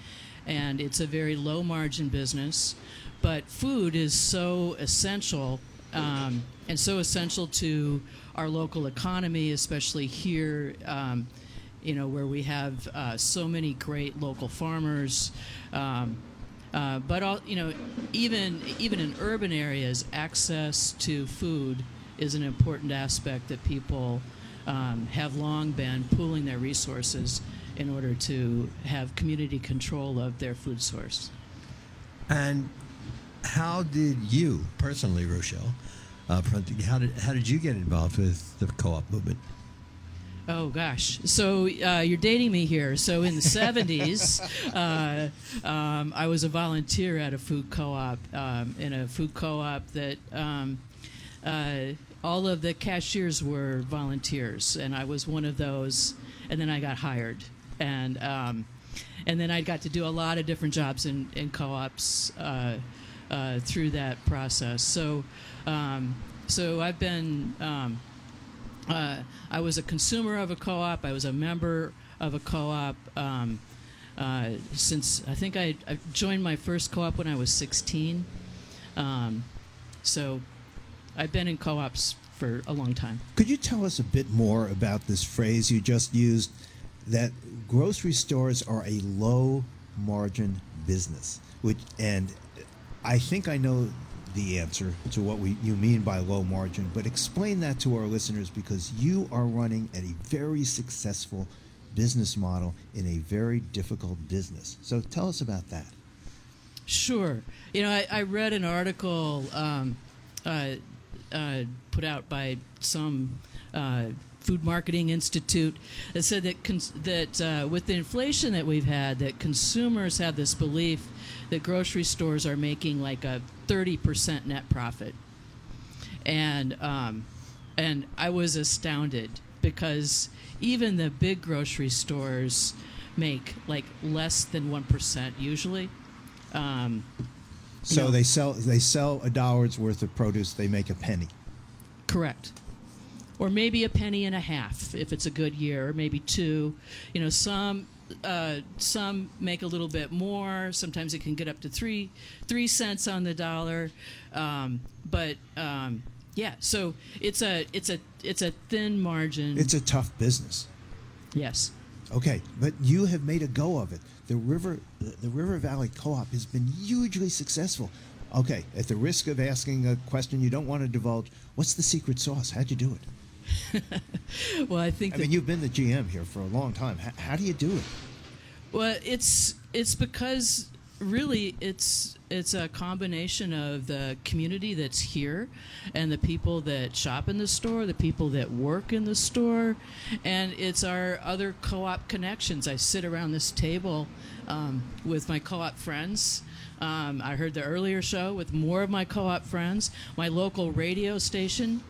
and it's a very low margin business. But food is so essential, and so essential to our local economy, especially here, where we have so many great local farmers. But all, even in urban areas, access to food is an important aspect that people have long been pooling their resources in order to have community control of their food source. And how did you personally, Rochelle, how did you get involved with the co-op movement? Oh, gosh. So you're dating me here. So in the 70s, I was a volunteer at a food co-op, that all of the cashiers were volunteers, and I was one of those, and then I got hired. And then I got to do a lot of different jobs in co-ops through that process. So, I've been... I was a consumer of a co-op. I was a member of a co-op since I think I joined my first co-op when I was 16. So I've been in co-ops for a long time. Could you tell us a bit more about this phrase you just used, that grocery stores are a low-margin business? And I think I know the answer to what you mean by low margin, but explain that to our listeners, because you are running at a very successful business model in a very difficult business. So tell us about that. Sure. I read an article put out by some Food Marketing Institute that said that with the inflation that we've had, that consumers have this belief that grocery stores are making like a 30% net profit, and I was astounded, because even the big grocery stores make like less than 1% usually. So they sell a dollar's worth of produce, they make a penny. Correct. Or maybe a penny and a half if it's a good year, or maybe two. Some make a little bit more. Sometimes it can get up to 3 cents on the dollar. So it's a thin margin. It's a tough business. Yes. Okay, but you have made a go of it. The River Valley Co-op has been hugely successful. Okay, at the risk of asking a question you don't want to divulge, what's the secret sauce? How'd you do it? Well, I mean, you've been the GM here for a long time. How do you do it? Well, it's because really it's a combination of the community that's here and the people that shop in the store, the people that work in the store, and it's our other co-op connections. I sit around this table with my co-op friends. I heard the earlier show with more of my co-op friends. My local radio station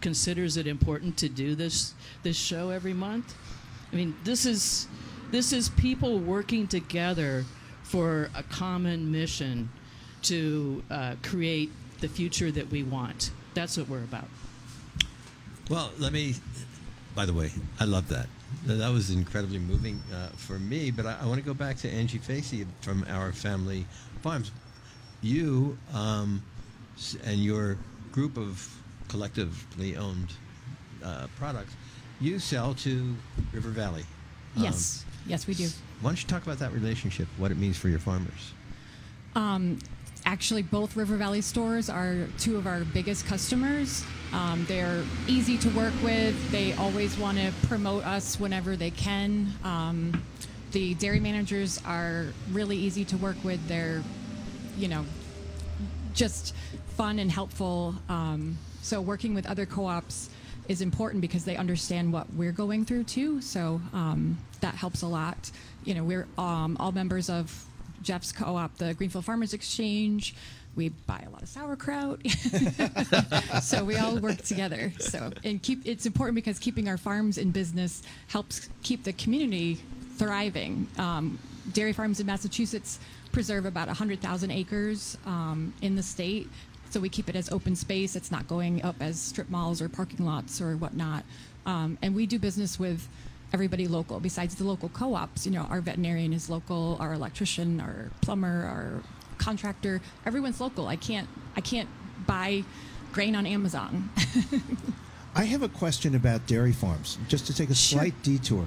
considers it important to do this show every month. I mean, this is people working together for a common mission to create the future that we want. That's what we're about. Well, by the way, I love that. That was incredibly moving for me, but I want to go back to Angie Facey from Our Family Farms. You and your group of collectively owned products, you sell to River Valley. Yes, we do. Why don't you talk about that relationship, what it means for your farmers? Actually, both River Valley stores are two of our biggest customers. They're easy to work with. They always want to promote us whenever they can. The dairy managers are really easy to work with. They're, you know, just fun and helpful. So working with other co-ops is important because they understand what we're going through too. So that helps a lot. You know, we're all members of Jeff's co-op, the Greenfield Farmers Exchange. We buy a lot of sauerkraut. So we all work together. So and keep it's important because keeping our farms in business helps keep the community thriving. Dairy farms in Massachusetts preserve about 100,000 acres in the state. So we keep it as open space. It's not going up as strip malls or parking lots or whatnot. And we do business with everybody local. Besides the local co-ops, you know, our veterinarian is local, our electrician, our plumber, our contractor, everyone's local. I can't buy grain on Amazon. I have a question about dairy farms, just to take a slight detour.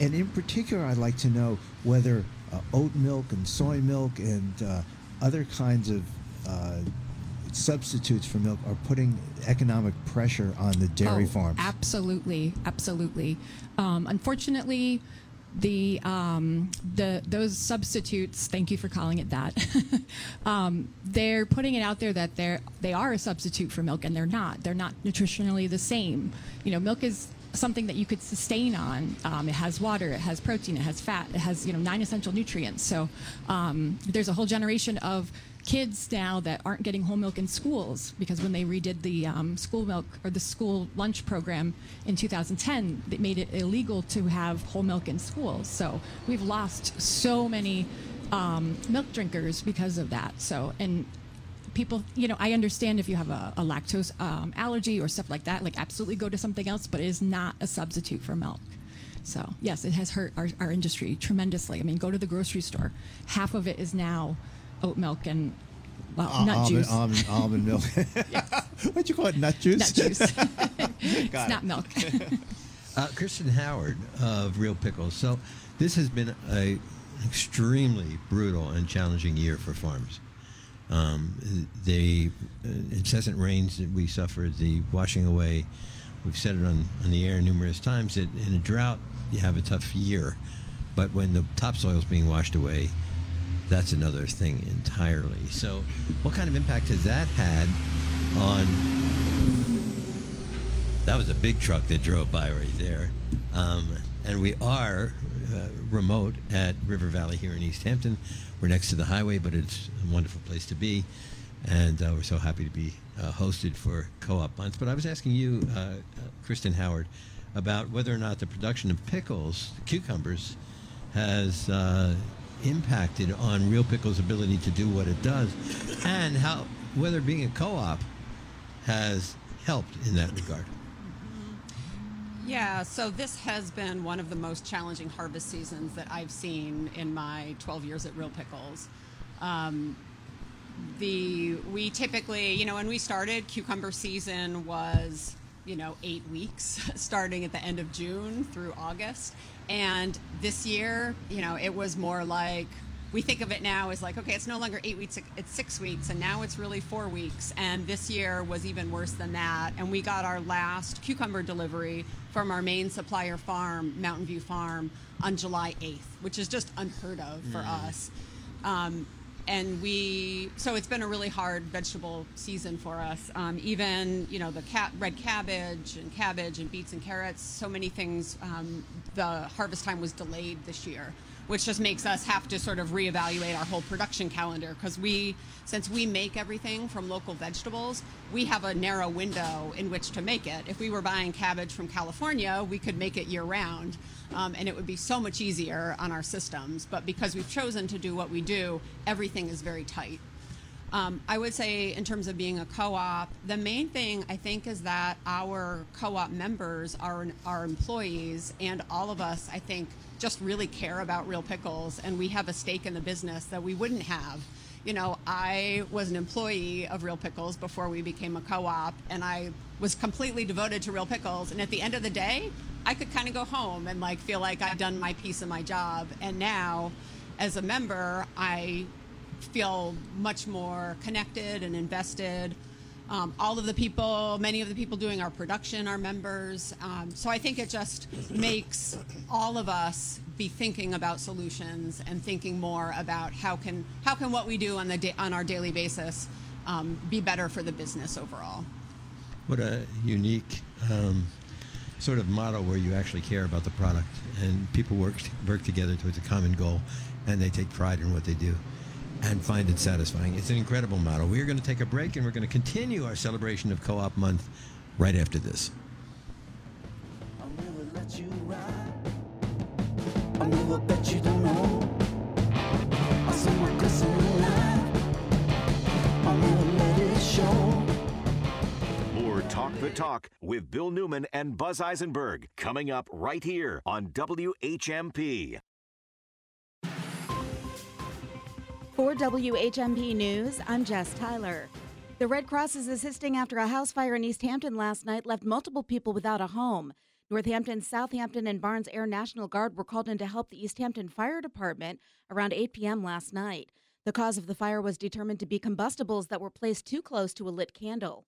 And in particular, I'd like to know whether oat milk and soy milk and other kinds of substitutes for milk are putting economic pressure on the dairy farms. Absolutely. Unfortunately, those substitutes, thank you for calling it that, they're putting it out there that they are a substitute for milk, and they're not nutritionally the same. You know, milk is something that you could sustain on. It has water, it has protein, it has fat, it has, you know, 9 essential nutrients. So there's a whole generation of kids now that aren't getting whole milk in schools, because when they redid the school milk or the school lunch program in 2010, they made it illegal to have whole milk in schools. So we've lost so many milk drinkers because of that. So, and people, you know, I understand if you have a lactose allergy or stuff like that, like absolutely go to something else, but it is not a substitute for milk. So yes, it has hurt our industry tremendously. I mean, go to the grocery store, half of it is now oat milk and, well, nut juice. Almond milk. What'd you call it? Nut juice? Nut juice. It's not milk. Kristin Howard of Real Pickles. So this has been an extremely brutal and challenging year for farms. The incessant rains that we suffered, the washing away, we've said it on the air numerous times, that in a drought you have a tough year. But when the topsoil is being washed away, that's another thing entirely. So what kind of impact has that had on... That was a big truck that drove by right there. And we are remote at River Valley here in East Hampton. We're next to the highway, but it's a wonderful place to be. And we're so happy to be hosted for Co-op Month. But I was asking you, Kristin Howard, about whether or not the production of pickles, cucumbers, has... impacted on Real Pickles' ability to do what it does, and how whether being a co-op has helped in that regard. Yeah, so this has been one of the most challenging harvest seasons that I've seen in my 12 years at Real Pickles. We typically, you know, when we started, cucumber season was, you know, 8 weeks, starting at the end of June through August. And this year, you know, it was more like, we think of it now as like, okay, it's no longer 8 weeks, it's 6 weeks, and now it's really 4 weeks. And this year was even worse than that. And we got our last cucumber delivery from our main supplier farm, Mountain View Farm, on July 8th, which is just unheard of for us. So it's been a really hard vegetable season for us. Even, you know, the red cabbage and beets and carrots, so many things, the harvest time was delayed this year, which just makes us have to sort of reevaluate our whole production calendar, because since we make everything from local vegetables, we have a narrow window in which to make it. If we were buying cabbage from California, we could make it year-round, and it would be so much easier on our systems. But because we've chosen to do what we do, everything is very tight. I would say, in terms of being a co-op, the main thing I think is that our co-op members, our employees, and all of us, I think, just really care about Real Pickles, and we have a stake in the business that we wouldn't have. You know, I was an employee of Real Pickles before we became a co-op, and I was completely devoted to Real Pickles, and at the end of the day, I could kind of go home and like feel like I've done my piece of my job. And now, as a member, I feel much more connected and invested. All of the people, many of the people doing our production are members. So I think it just makes all of us be thinking about solutions and thinking more about how can what we do on our daily basis be better for the business overall. What a unique sort of model where you actually care about the product and people work together towards a common goal, and they take pride in what they do and find it satisfying. It's an incredible model. We are going to take a break, and we're going to continue our celebration of Co-op Month right after this. I'll never let you ride. I'll never bet you don't know. I saw my glisten alive. I'll never let it show. More Talk the Talk with Bill Newman and Buzz Eisenberg coming up right here on WHMP. For WHMP News, I'm Jess Tyler. The Red Cross is assisting after a house fire in East Hampton last night left multiple people without a home. Northampton, Southampton, and Barnes Air National Guard were called in to help the East Hampton Fire Department around 8 p.m. last night. The cause of the fire was determined to be combustibles that were placed too close to a lit candle.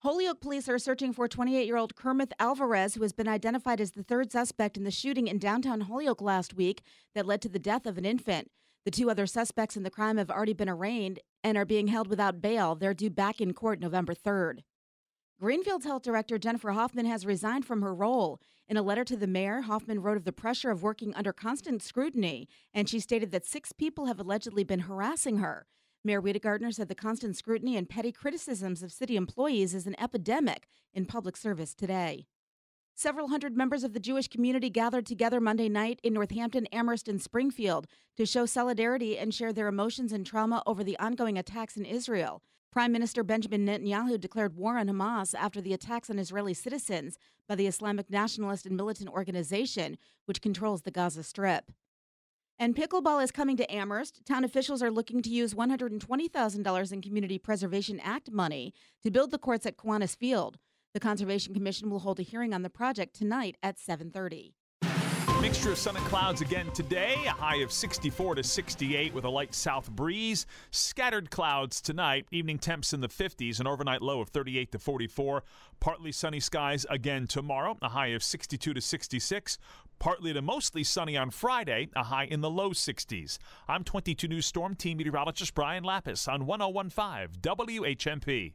Holyoke police are searching for 28-year-old Kermit Alvarez, who has been identified as the third suspect in the shooting in downtown Holyoke last week that led to the death of an infant. The two other suspects in the crime have already been arraigned and are being held without bail. They're due back in court November 3rd. Greenfield's health director Jennifer Hoffman has resigned from her role. In a letter to the mayor, Hoffman wrote of the pressure of working under constant scrutiny, and she stated that 6 people have allegedly been harassing her. Mayor Wiedegardner said the constant scrutiny and petty criticisms of city employees is an epidemic in public service today. Several hundred members of the Jewish community gathered together Monday night in Northampton, Amherst, and Springfield to show solidarity and share their emotions and trauma over the ongoing attacks in Israel. Prime Minister Benjamin Netanyahu declared war on Hamas after the attacks on Israeli citizens by the Islamic Nationalist and Militant Organization, which controls the Gaza Strip. And pickleball is coming to Amherst. Town officials are looking to use $120,000 in Community Preservation Act money to build the courts at Kiwanis Field. The Conservation Commission will hold a hearing on the project tonight at 7:30. Mixture of sun and clouds again today, a high of 64 to 68 with a light south breeze. Scattered clouds tonight, evening temps in the 50s, an overnight low of 38 to 44. Partly sunny skies again tomorrow, a high of 62 to 66. Partly to mostly sunny on Friday, a high in the low 60s. I'm 22 News Storm Team Meteorologist Brian Lapis on 101.5 WHMP.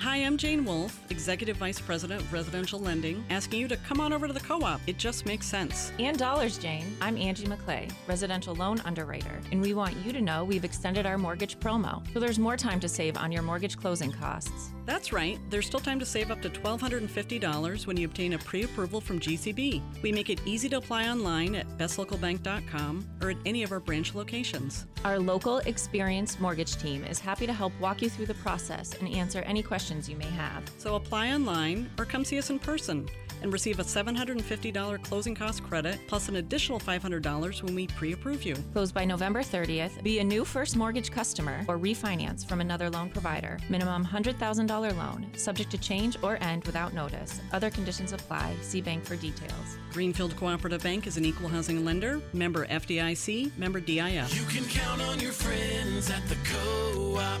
Hi, I'm Jane Wolfe, Executive Vice President of Residential Lending, asking you to come on over to the Co-op. It just makes sense. And dollars, Jane. I'm Angie McClay, Residential Loan Underwriter, and we want you to know we've extended our mortgage promo, so there's more time to save on your mortgage closing costs. That's right. There's still time to save up to $1,250 when you obtain a pre-approval from GCB. We make it easy to apply online at bestlocalbank.com or at any of our branch locations. Our local, experienced mortgage team is happy to help walk you through the process and answer any questions you may have. So apply online or come see us in person and receive a $750 closing cost credit plus an additional $500 when we pre-approve you. Close by November 30th. Be a new first mortgage customer or refinance from another loan provider. Minimum $100,000 loan, subject to change or end without notice. Other conditions apply. See bank for details. Greenfield Cooperative Bank is an equal housing lender, member FDIC, member DIF. You can count on your friends at the Co-op.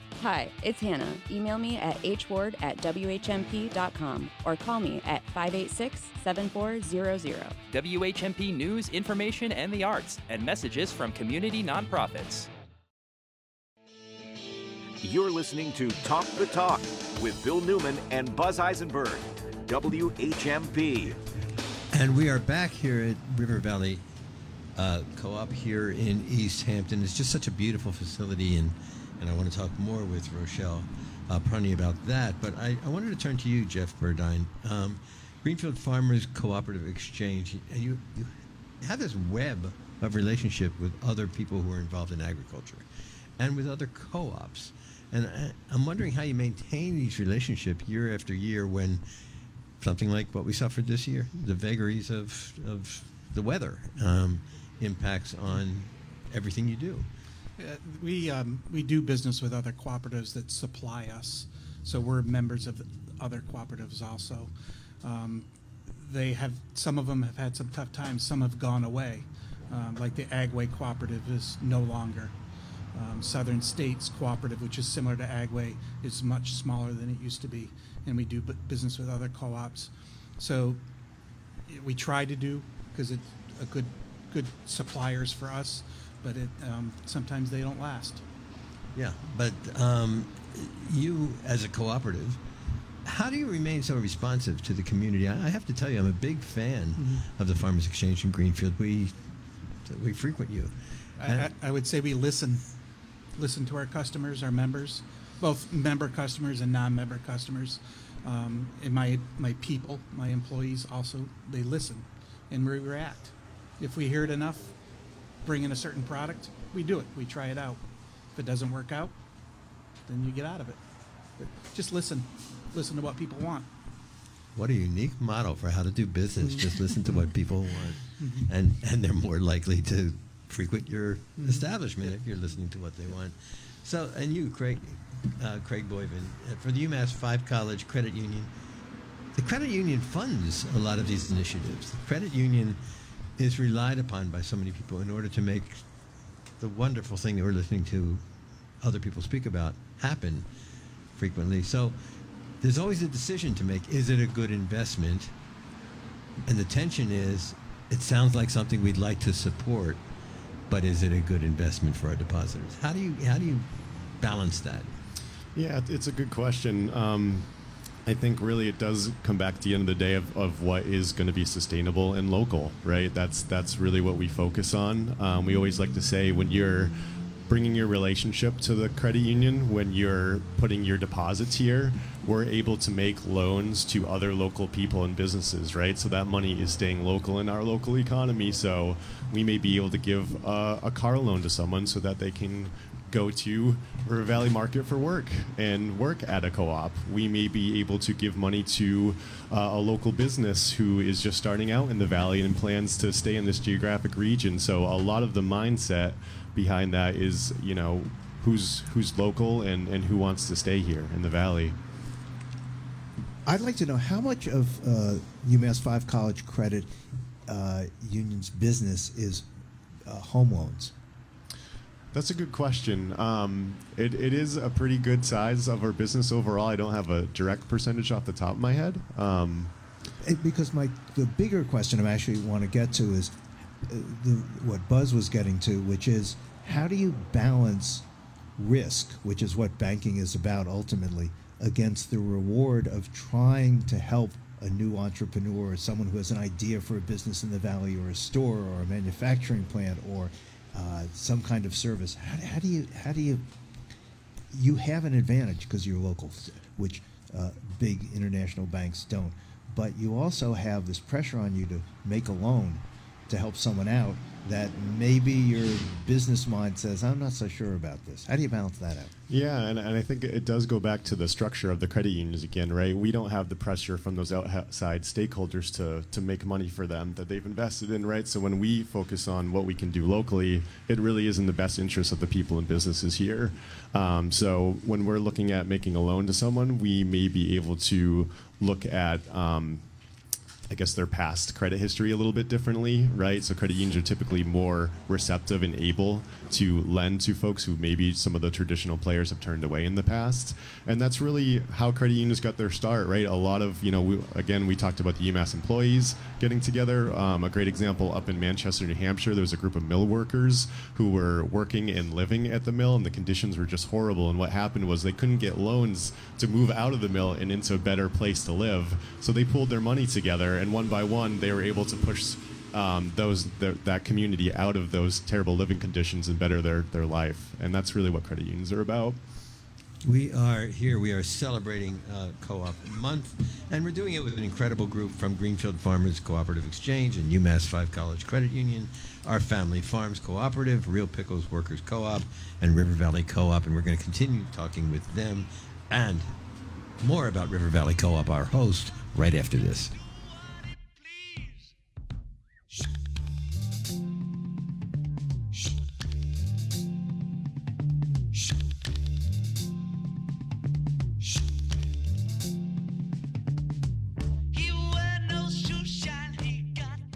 Hi, it's Hannah. Email me at hward@whmp.com or call me at 586-7400. WHMP News, Information, and the Arts, and messages from community nonprofits. You're listening to Talk the Talk with Bill Newman and Buzz Eisenberg, WHMP. And we are back here at River Valley Co-op here in East Hampton. It's just such a beautiful facility, and I want to talk more with Rochelle Prunty about that. But I wanted to turn to you, Jeff Burdine. Greenfield Farmers Cooperative Exchange, and you have this web of relationship with other people who are involved in agriculture and with other co-ops. And I'm wondering how you maintain these relationships year after year when something like what we suffered this year, the vagaries of the weather, impacts on everything you do. We do business with other cooperatives that supply us, so we're members of other cooperatives also. They have, some of them have had some tough times, some have gone away, like the Agway Cooperative is no longer. Southern States Cooperative, which is similar to Agway, is much smaller than it used to be, and we do business with other co-ops. So we try to do, because it's a good suppliers for us, but it, sometimes they don't last. Yeah, but you as a cooperative, how do you remain so responsive to the community? I have to tell you, I'm a big fan of the Farmers Exchange in Greenfield. We frequent you. I would say we listen to our customers, our members, both member customers and non-member customers. And my people, my employees also, they listen and we react. If we hear it enough, bring in a certain product, we do it. We try it out. If it doesn't work out, then you get out of it. But just listen. Listen to what people want. What a unique model for how to do business. Just listen to what people want. And they're more likely to frequent your establishment if you're listening to what they want. So, and you, Craig Boivin, for the UMass Five College Credit Union, the credit union funds a lot of these initiatives. The credit union is relied upon by so many people in order to make the wonderful thing that we're listening to other people speak about happen frequently. So there's always a decision to make. Is it a good investment? And the tension is, it sounds like something we'd like to support, but is it a good investment for our depositors? How do you balance that? Yeah, it's a good question. I think really it does come back to the end of the day of what is going to be sustainable and local, right? That's really what we focus on. We always like to say, when you're bringing your relationship to the credit union, when you're putting your deposits here, we're able to make loans to other local people and businesses, right? So that money is staying local in our local economy. So we may be able to give a car loan to someone so that they can go to River Valley Market for work and work at a co-op. We may be able to give money to a local business who is just starting out in the valley and plans to stay in this geographic region. So a lot of the mindset behind that is, you know, who's local and who wants to stay here in the valley. I'd like to know how much of UMass Five College Credit Union's business is home loans. That's a good question. It is a pretty good size of our business overall. I don't have a direct percentage off the top of my head. Because the bigger question I actually want to get to is what Buzz was getting to, which is, how do you balance risk, which is what banking is about ultimately, against the reward of trying to help a new entrepreneur or someone who has an idea for a business in the valley or a store or a manufacturing plant or some kind of service? How do you have an advantage because you're local, which big international banks don't, but you also have this pressure on you to make a loan to help someone out that maybe your business mind says, I'm not so sure about this. How do you balance that out? Yeah, and I think it does go back to the structure of the credit unions again, right? We don't have the pressure from those outside stakeholders to make money for them that they've invested in, right? So when we focus on what we can do locally, it really is in the best interest of the people and businesses here. So when we're looking at making a loan to someone, we may be able to look at I guess their past credit history a little bit differently, right? So credit unions are typically more receptive and able to lend to folks who maybe some of the traditional players have turned away in the past. And that's really how credit unions got their start, right? A lot of, you know, we talked about the UMass employees getting together. A great example up in Manchester, New Hampshire, there was a group of mill workers who were working and living at the mill, and the conditions were just horrible. And what happened was they couldn't get loans to move out of the mill and into a better place to live. So they pulled their money together and one by one they were able to push that community out of those terrible living conditions and better their life. And that's really what credit unions are about. We are here, we are celebrating Co-op Month, and we're doing it with an incredible group from Greenfield Farmers Cooperative Exchange and UMass Five College Credit Union, Our Family Farms Cooperative, Real Pickles Workers Co-op, and River Valley Co-op, and we're going to continue talking with them and more about River Valley Co-op, our host, right after this.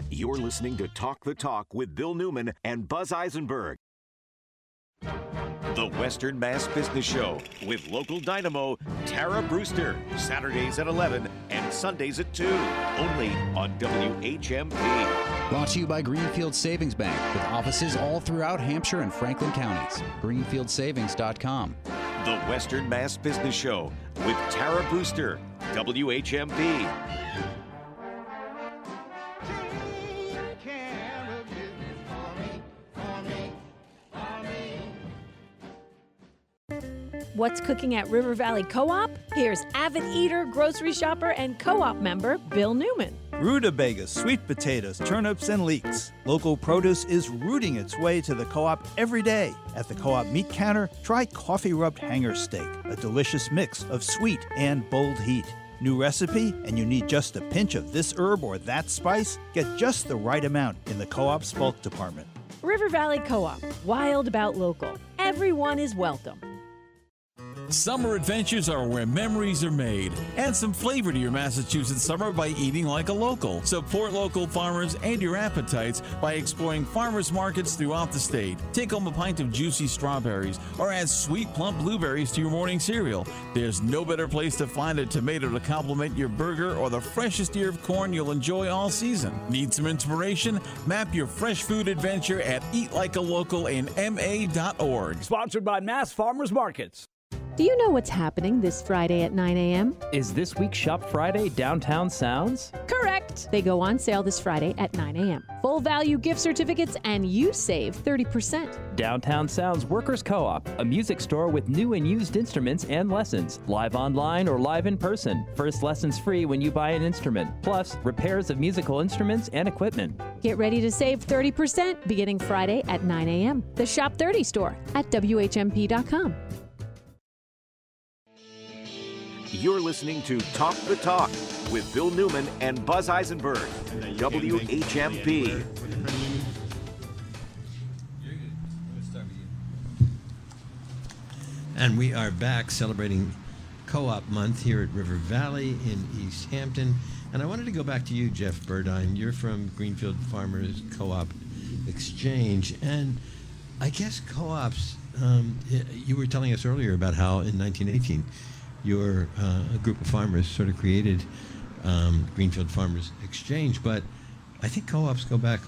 You're listening to Talk the Talk with Bill Newman and Buzz Eisenberg. The Western Mass Business Show with local dynamo Tara Brewster, Saturdays at 11 and Sundays at 2, only on WHMP. Brought to you by Greenfield Savings Bank, with offices all throughout Hampshire and Franklin counties. Greenfieldsavings.com. The Western Mass Business Show with Tara Brewster, WHMP. What's cooking at River Valley Co-op? Here's avid eater, grocery shopper, and co-op member, Bill Newman. Rutabagas, sweet potatoes, turnips, and leeks. Local produce is rooting its way to the co-op every day. At the co-op meat counter, try coffee-rubbed hanger steak, a delicious mix of sweet and bold heat. New recipe, and you need just a pinch of this herb or that spice? Get just the right amount in the co-op's bulk department. River Valley Co-op, wild about local. Everyone is welcome. Summer adventures are where memories are made. Add some flavor to your Massachusetts summer by eating like a local. Support local farmers and your appetites by exploring farmers markets throughout the state. Take home a pint of juicy strawberries or add sweet plump blueberries to your morning cereal. There's no better place to find a tomato to complement your burger or the freshest ear of corn you'll enjoy all season. Need some inspiration? Map your fresh food adventure at eatlikealocalinma.org. Sponsored by Mass Farmers Markets. Do you know what's happening this Friday at 9 a.m.? Is this week's Shop Friday Downtown Sounds? Correct! They go on sale this Friday at 9 a.m. Full value gift certificates, and you save 30%. Downtown Sounds Workers Co-op, a music store with new and used instruments and lessons. Live online or live in person. First lessons free when you buy an instrument. Plus, repairs of musical instruments and equipment. Get ready to save 30% beginning Friday at 9 a.m. The Shop 30 store at WHMP.com. You're listening to Talk the Talk with Bill Newman and Buzz Eisenberg, WHMP. And we are back celebrating Co-op Month here at River Valley in East Hampton. And I wanted to go back to you, Jeff Burdine. You're from Greenfield Farmers Co-op Exchange. And I guess co-ops, you were telling us earlier about how in 1918, your group of farmers sort of created Greenfield Farmers Exchange, but I think co-ops go back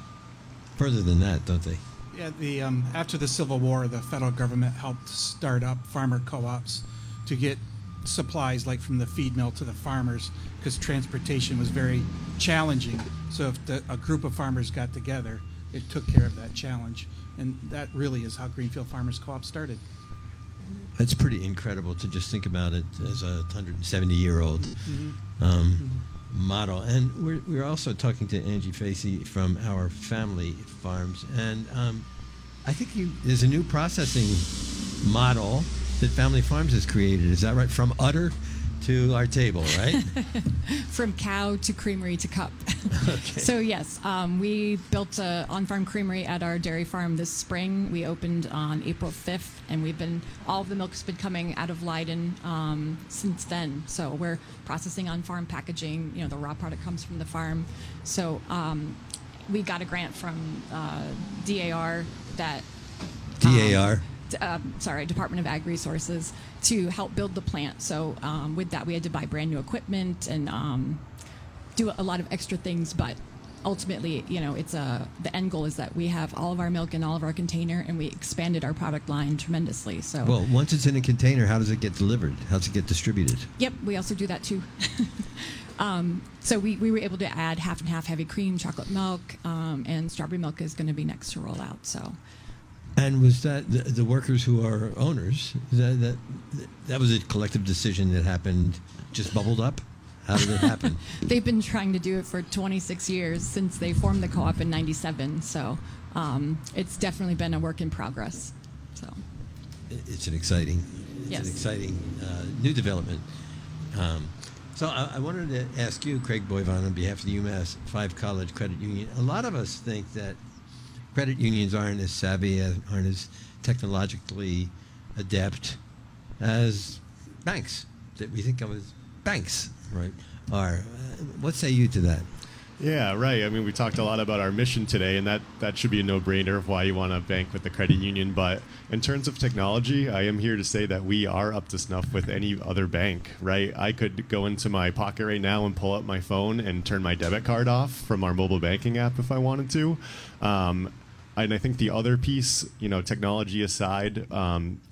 further than that, don't they? Yeah, after the Civil War, the federal government helped start up farmer co-ops to get supplies like from the feed mill to the farmers, because transportation was very challenging. So if a group of farmers got together, it took care of that challenge. And that really is how Greenfield Farmers Co-op started. It's pretty incredible to just think about it as a 170-year-old model. And we're also talking to Angie Facey from Our Family Farms. And I think there's a new processing model that Family Farms has created. Is that right? From udder to our table, right? From cow to creamery to cup. Okay. So yes, we built an on-farm creamery at our dairy farm this spring. We opened on April 5th, and all of the milk's been coming out of Leiden since then. So we're processing on-farm packaging. You know, the raw product comes from the farm. So we got a grant from DAR that... DAR? Department of Ag Resources, to help build the plant. So with that, we had to buy brand new equipment and do a lot of extra things. But ultimately, you know, the end goal is that we have all of our milk in all of our container, and we expanded our product line tremendously. So, well, once it's in a container, how does it get delivered? How does it get distributed? Yep, we also do that too. So we were able to add half and half heavy cream, chocolate milk, and strawberry milk is going to be next to roll out. So. And was that the workers who are owners, that was a collective decision that happened, just bubbled up? How did it happen? They've been trying to do it for 26 years since they formed the co-op in 97. So it's definitely been a work in progress. So it's an exciting, new development. So I wanted to ask you, Craig Boivin, on behalf of the UMass Five College Credit Union. A lot of us think that credit unions aren't as savvy, aren't as technologically adept as banks. That we think of as banks, right? Are. What say you to that? Yeah, right. I mean, we talked a lot about our mission today, and that should be a no-brainer of why you want to bank with the credit union. But in terms of technology, I am here to say that we are up to snuff with any other bank, right? I could go into my pocket right now and pull up my phone and turn my debit card off from our mobile banking app if I wanted to. And I think the other piece, you know, technology aside,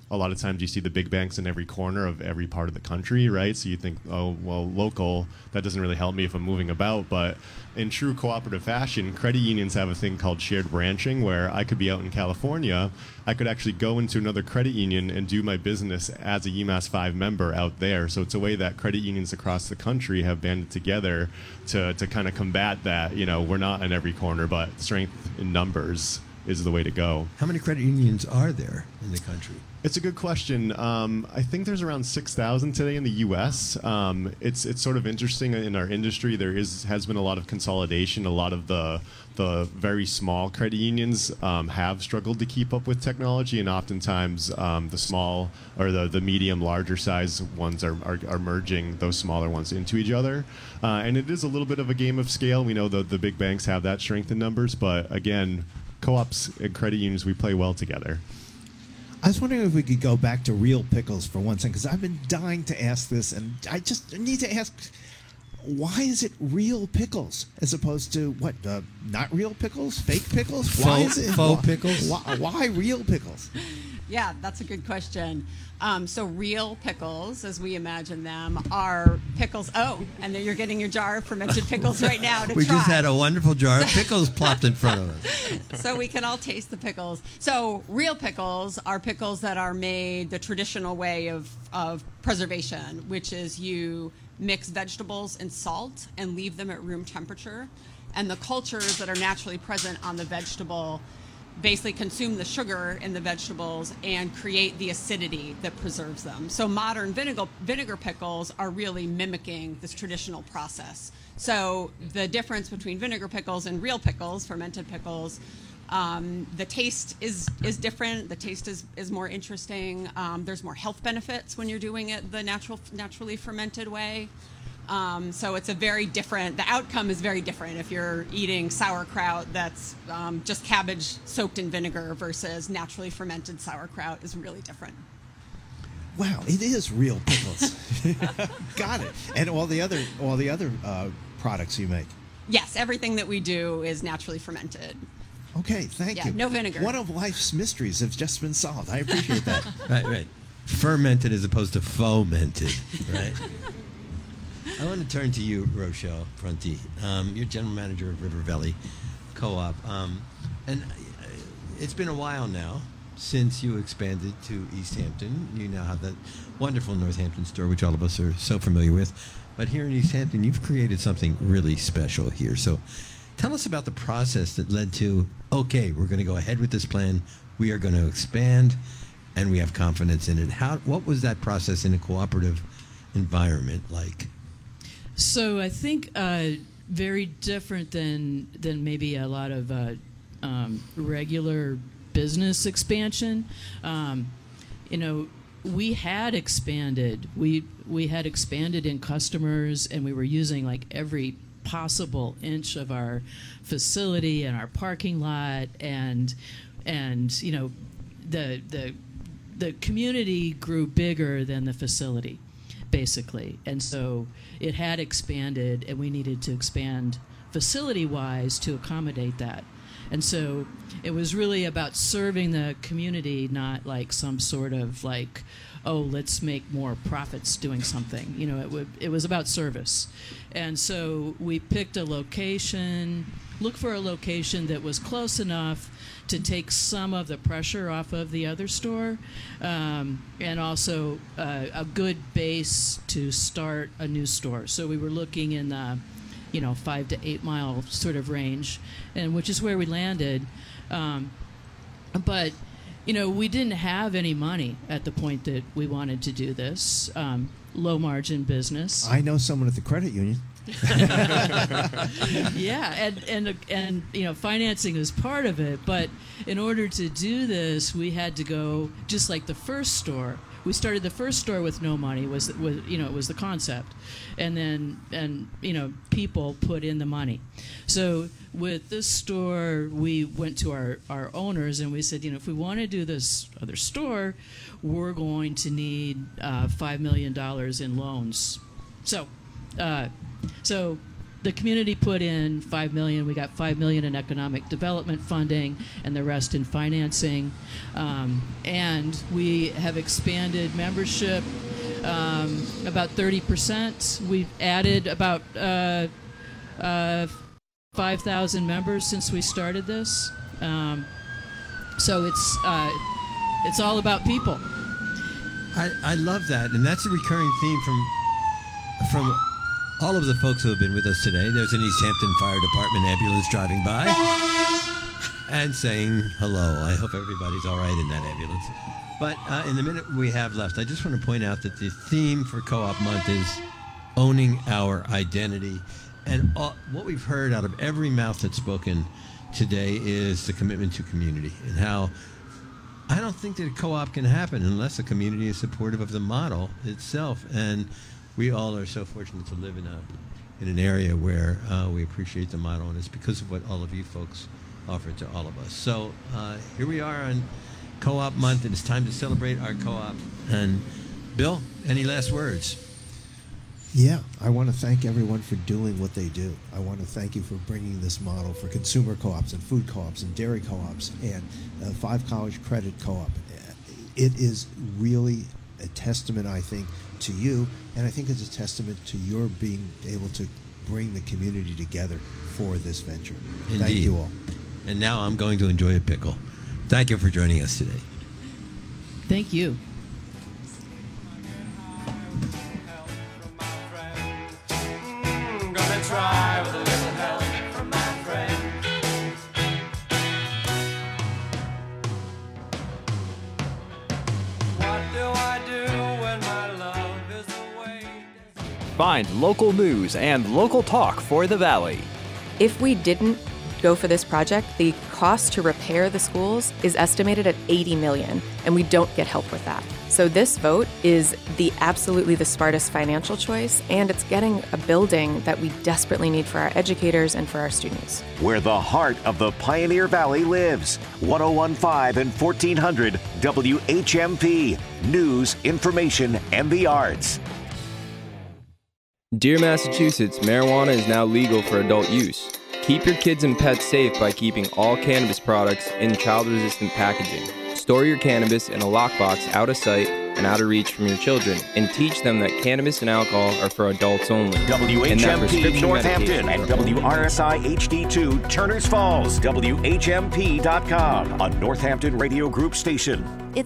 a lot of times you see the big banks in every corner of every part of the country, right? So you think, oh, well, local, that doesn't really help me if I'm moving about. But in true cooperative fashion, credit unions have a thing called shared branching, where I could be out in California. I could actually go into another credit union and do my business as a UMass 5 member out there. So it's a way that credit unions across the country have banded together to kind of combat that. You know, we're not in every corner, but strength in numbers is the way to go. How many credit unions are there in the country? It's a good question. I think there's around 6,000 today in the U.S. It's sort of interesting in our industry. There has been a lot of consolidation. A lot of the very small credit unions have struggled to keep up with technology, and oftentimes the small or the medium, larger size ones are merging those smaller ones into each other. And it is a little bit of a game of scale. We know the big banks have that strength in numbers, but again, co-ops and credit unions, we play well together. I was wondering if we could go back to Real Pickles for one second, because I've been dying to ask this, and I just need to ask, why is it Real Pickles as opposed to, what, not Real Pickles, fake pickles? Why is it faux pickles? Why Real Pickles? Yeah, that's a good question. So real pickles, as we imagine them, are pickles. Oh, and then you're getting your jar of fermented pickles right now to try. We just had a wonderful jar of pickles plopped in front of us. So we can all taste the pickles. So real pickles are pickles that are made the traditional way of preservation, which is you mix vegetables and salt and leave them at room temperature. And the cultures that are naturally present on the vegetable basically consume the sugar in the vegetables and create the acidity that preserves them. So modern vinegar pickles are really mimicking this traditional process. So the difference between vinegar pickles and real pickles, fermented pickles, the taste is different. The taste is more interesting. There's more health benefits when you're doing it the naturally fermented way. So it's a very different, the outcome is very different if you're eating sauerkraut that's just cabbage soaked in vinegar versus naturally fermented sauerkraut is really different. Wow, it is Real Pickles. Got it. And all the other products you make. Yes, everything that we do is naturally fermented. Okay, thank you. No vinegar. One of life's mysteries has just been solved. I appreciate that. Right. Fermented as opposed to fomented, right? I want to turn to you, Rochelle Prunty. You're general manager of River Valley Co-op. And it's been a while now since you expanded to East Hampton. You now have that wonderful Northampton store, which all of us are so familiar with. But here in East Hampton, you've created something really special here. So tell us about the process that led to, okay, we're going to go ahead with this plan. We are going to expand, and we have confidence in it. What was that process in a cooperative environment like? So I think very different than maybe a lot of regular business expansion. You know, we had expanded. We had expanded in customers, and we were using like every possible inch of our facility and our parking lot, and you know, the community grew bigger than the facility, basically. And so it had expanded, and we needed to expand facility-wise to accommodate that. And so it was really about serving the community, not like some sort of like, oh, let's make more profits doing something. You know, it was about service. And so we picked a location, looked for a location that was close enough to take some of the pressure off of the other store, and also a good base to start a new store. So we were looking in the, 5 to 8 mile sort of range, and which is where we landed. But, we didn't have any money at the point that we wanted to do this. Low margin business. I know someone at the credit union. Yeah, and financing is part of it, but in order to do this, we had to go just like the first store. We started the first store with no money. It was the concept, and then people put in the money. So with this store, we went to our owners and we said, if we want to do this other store, we're going to need $5 million in loans. So the community put in $5 million. We got $5 million in economic development funding, and the rest in financing. And we have expanded membership about 30%. We've added about 5,000 members since we started this. So it's all about people. I love that, and that's a recurring theme from all of the folks who have been with us today. There's an East Hampton Fire Department ambulance driving by and saying hello. I hope everybody's all right in that ambulance. But in the minute we have left, I just want to point out that the theme for Co-op Month is owning our identity. And what we've heard out of every mouth that's spoken today is the commitment to community, and how I don't think that a co-op can happen unless the community is supportive of the model itself. And we all are so fortunate to live in an area where we appreciate the model, and it's because of what all of you folks offered to all of us. So here we are on Co-op Month, and it's time to celebrate our co-op. And Bill, any last words? Yeah, I want to thank everyone for doing what they do. I want to thank you for bringing this model for consumer co-ops and food co-ops and dairy co-ops and Five College Credit Co-op. It is really a testament, I think, to you, and I think it's a testament to your being able to bring the community together for this venture. Indeed. Thank you all. And now I'm going to enjoy a pickle. Thank you for joining us today. Thank you. Gonna try with a little help from my friend. What do I do? Find local news and local talk for the Valley. If we didn't go for this project, the cost to repair the schools is estimated at $80 million, and we don't get help with that. So this vote is absolutely the smartest financial choice, and it's getting a building that we desperately need for our educators and for our students. Where the heart of the Pioneer Valley lives. 101.5 and 1400 WHMP. News, information, and the arts. Dear Massachusetts, marijuana is now legal for adult use. Keep your kids and pets safe by keeping all cannabis products in child-resistant packaging. Store your cannabis in a lockbox out of sight and out of reach from your children, and teach them that cannabis and alcohol are for adults only. WHMP Northampton and WRSI HD2 Turners Falls, WHMP.com, a Northampton Radio Group station. It's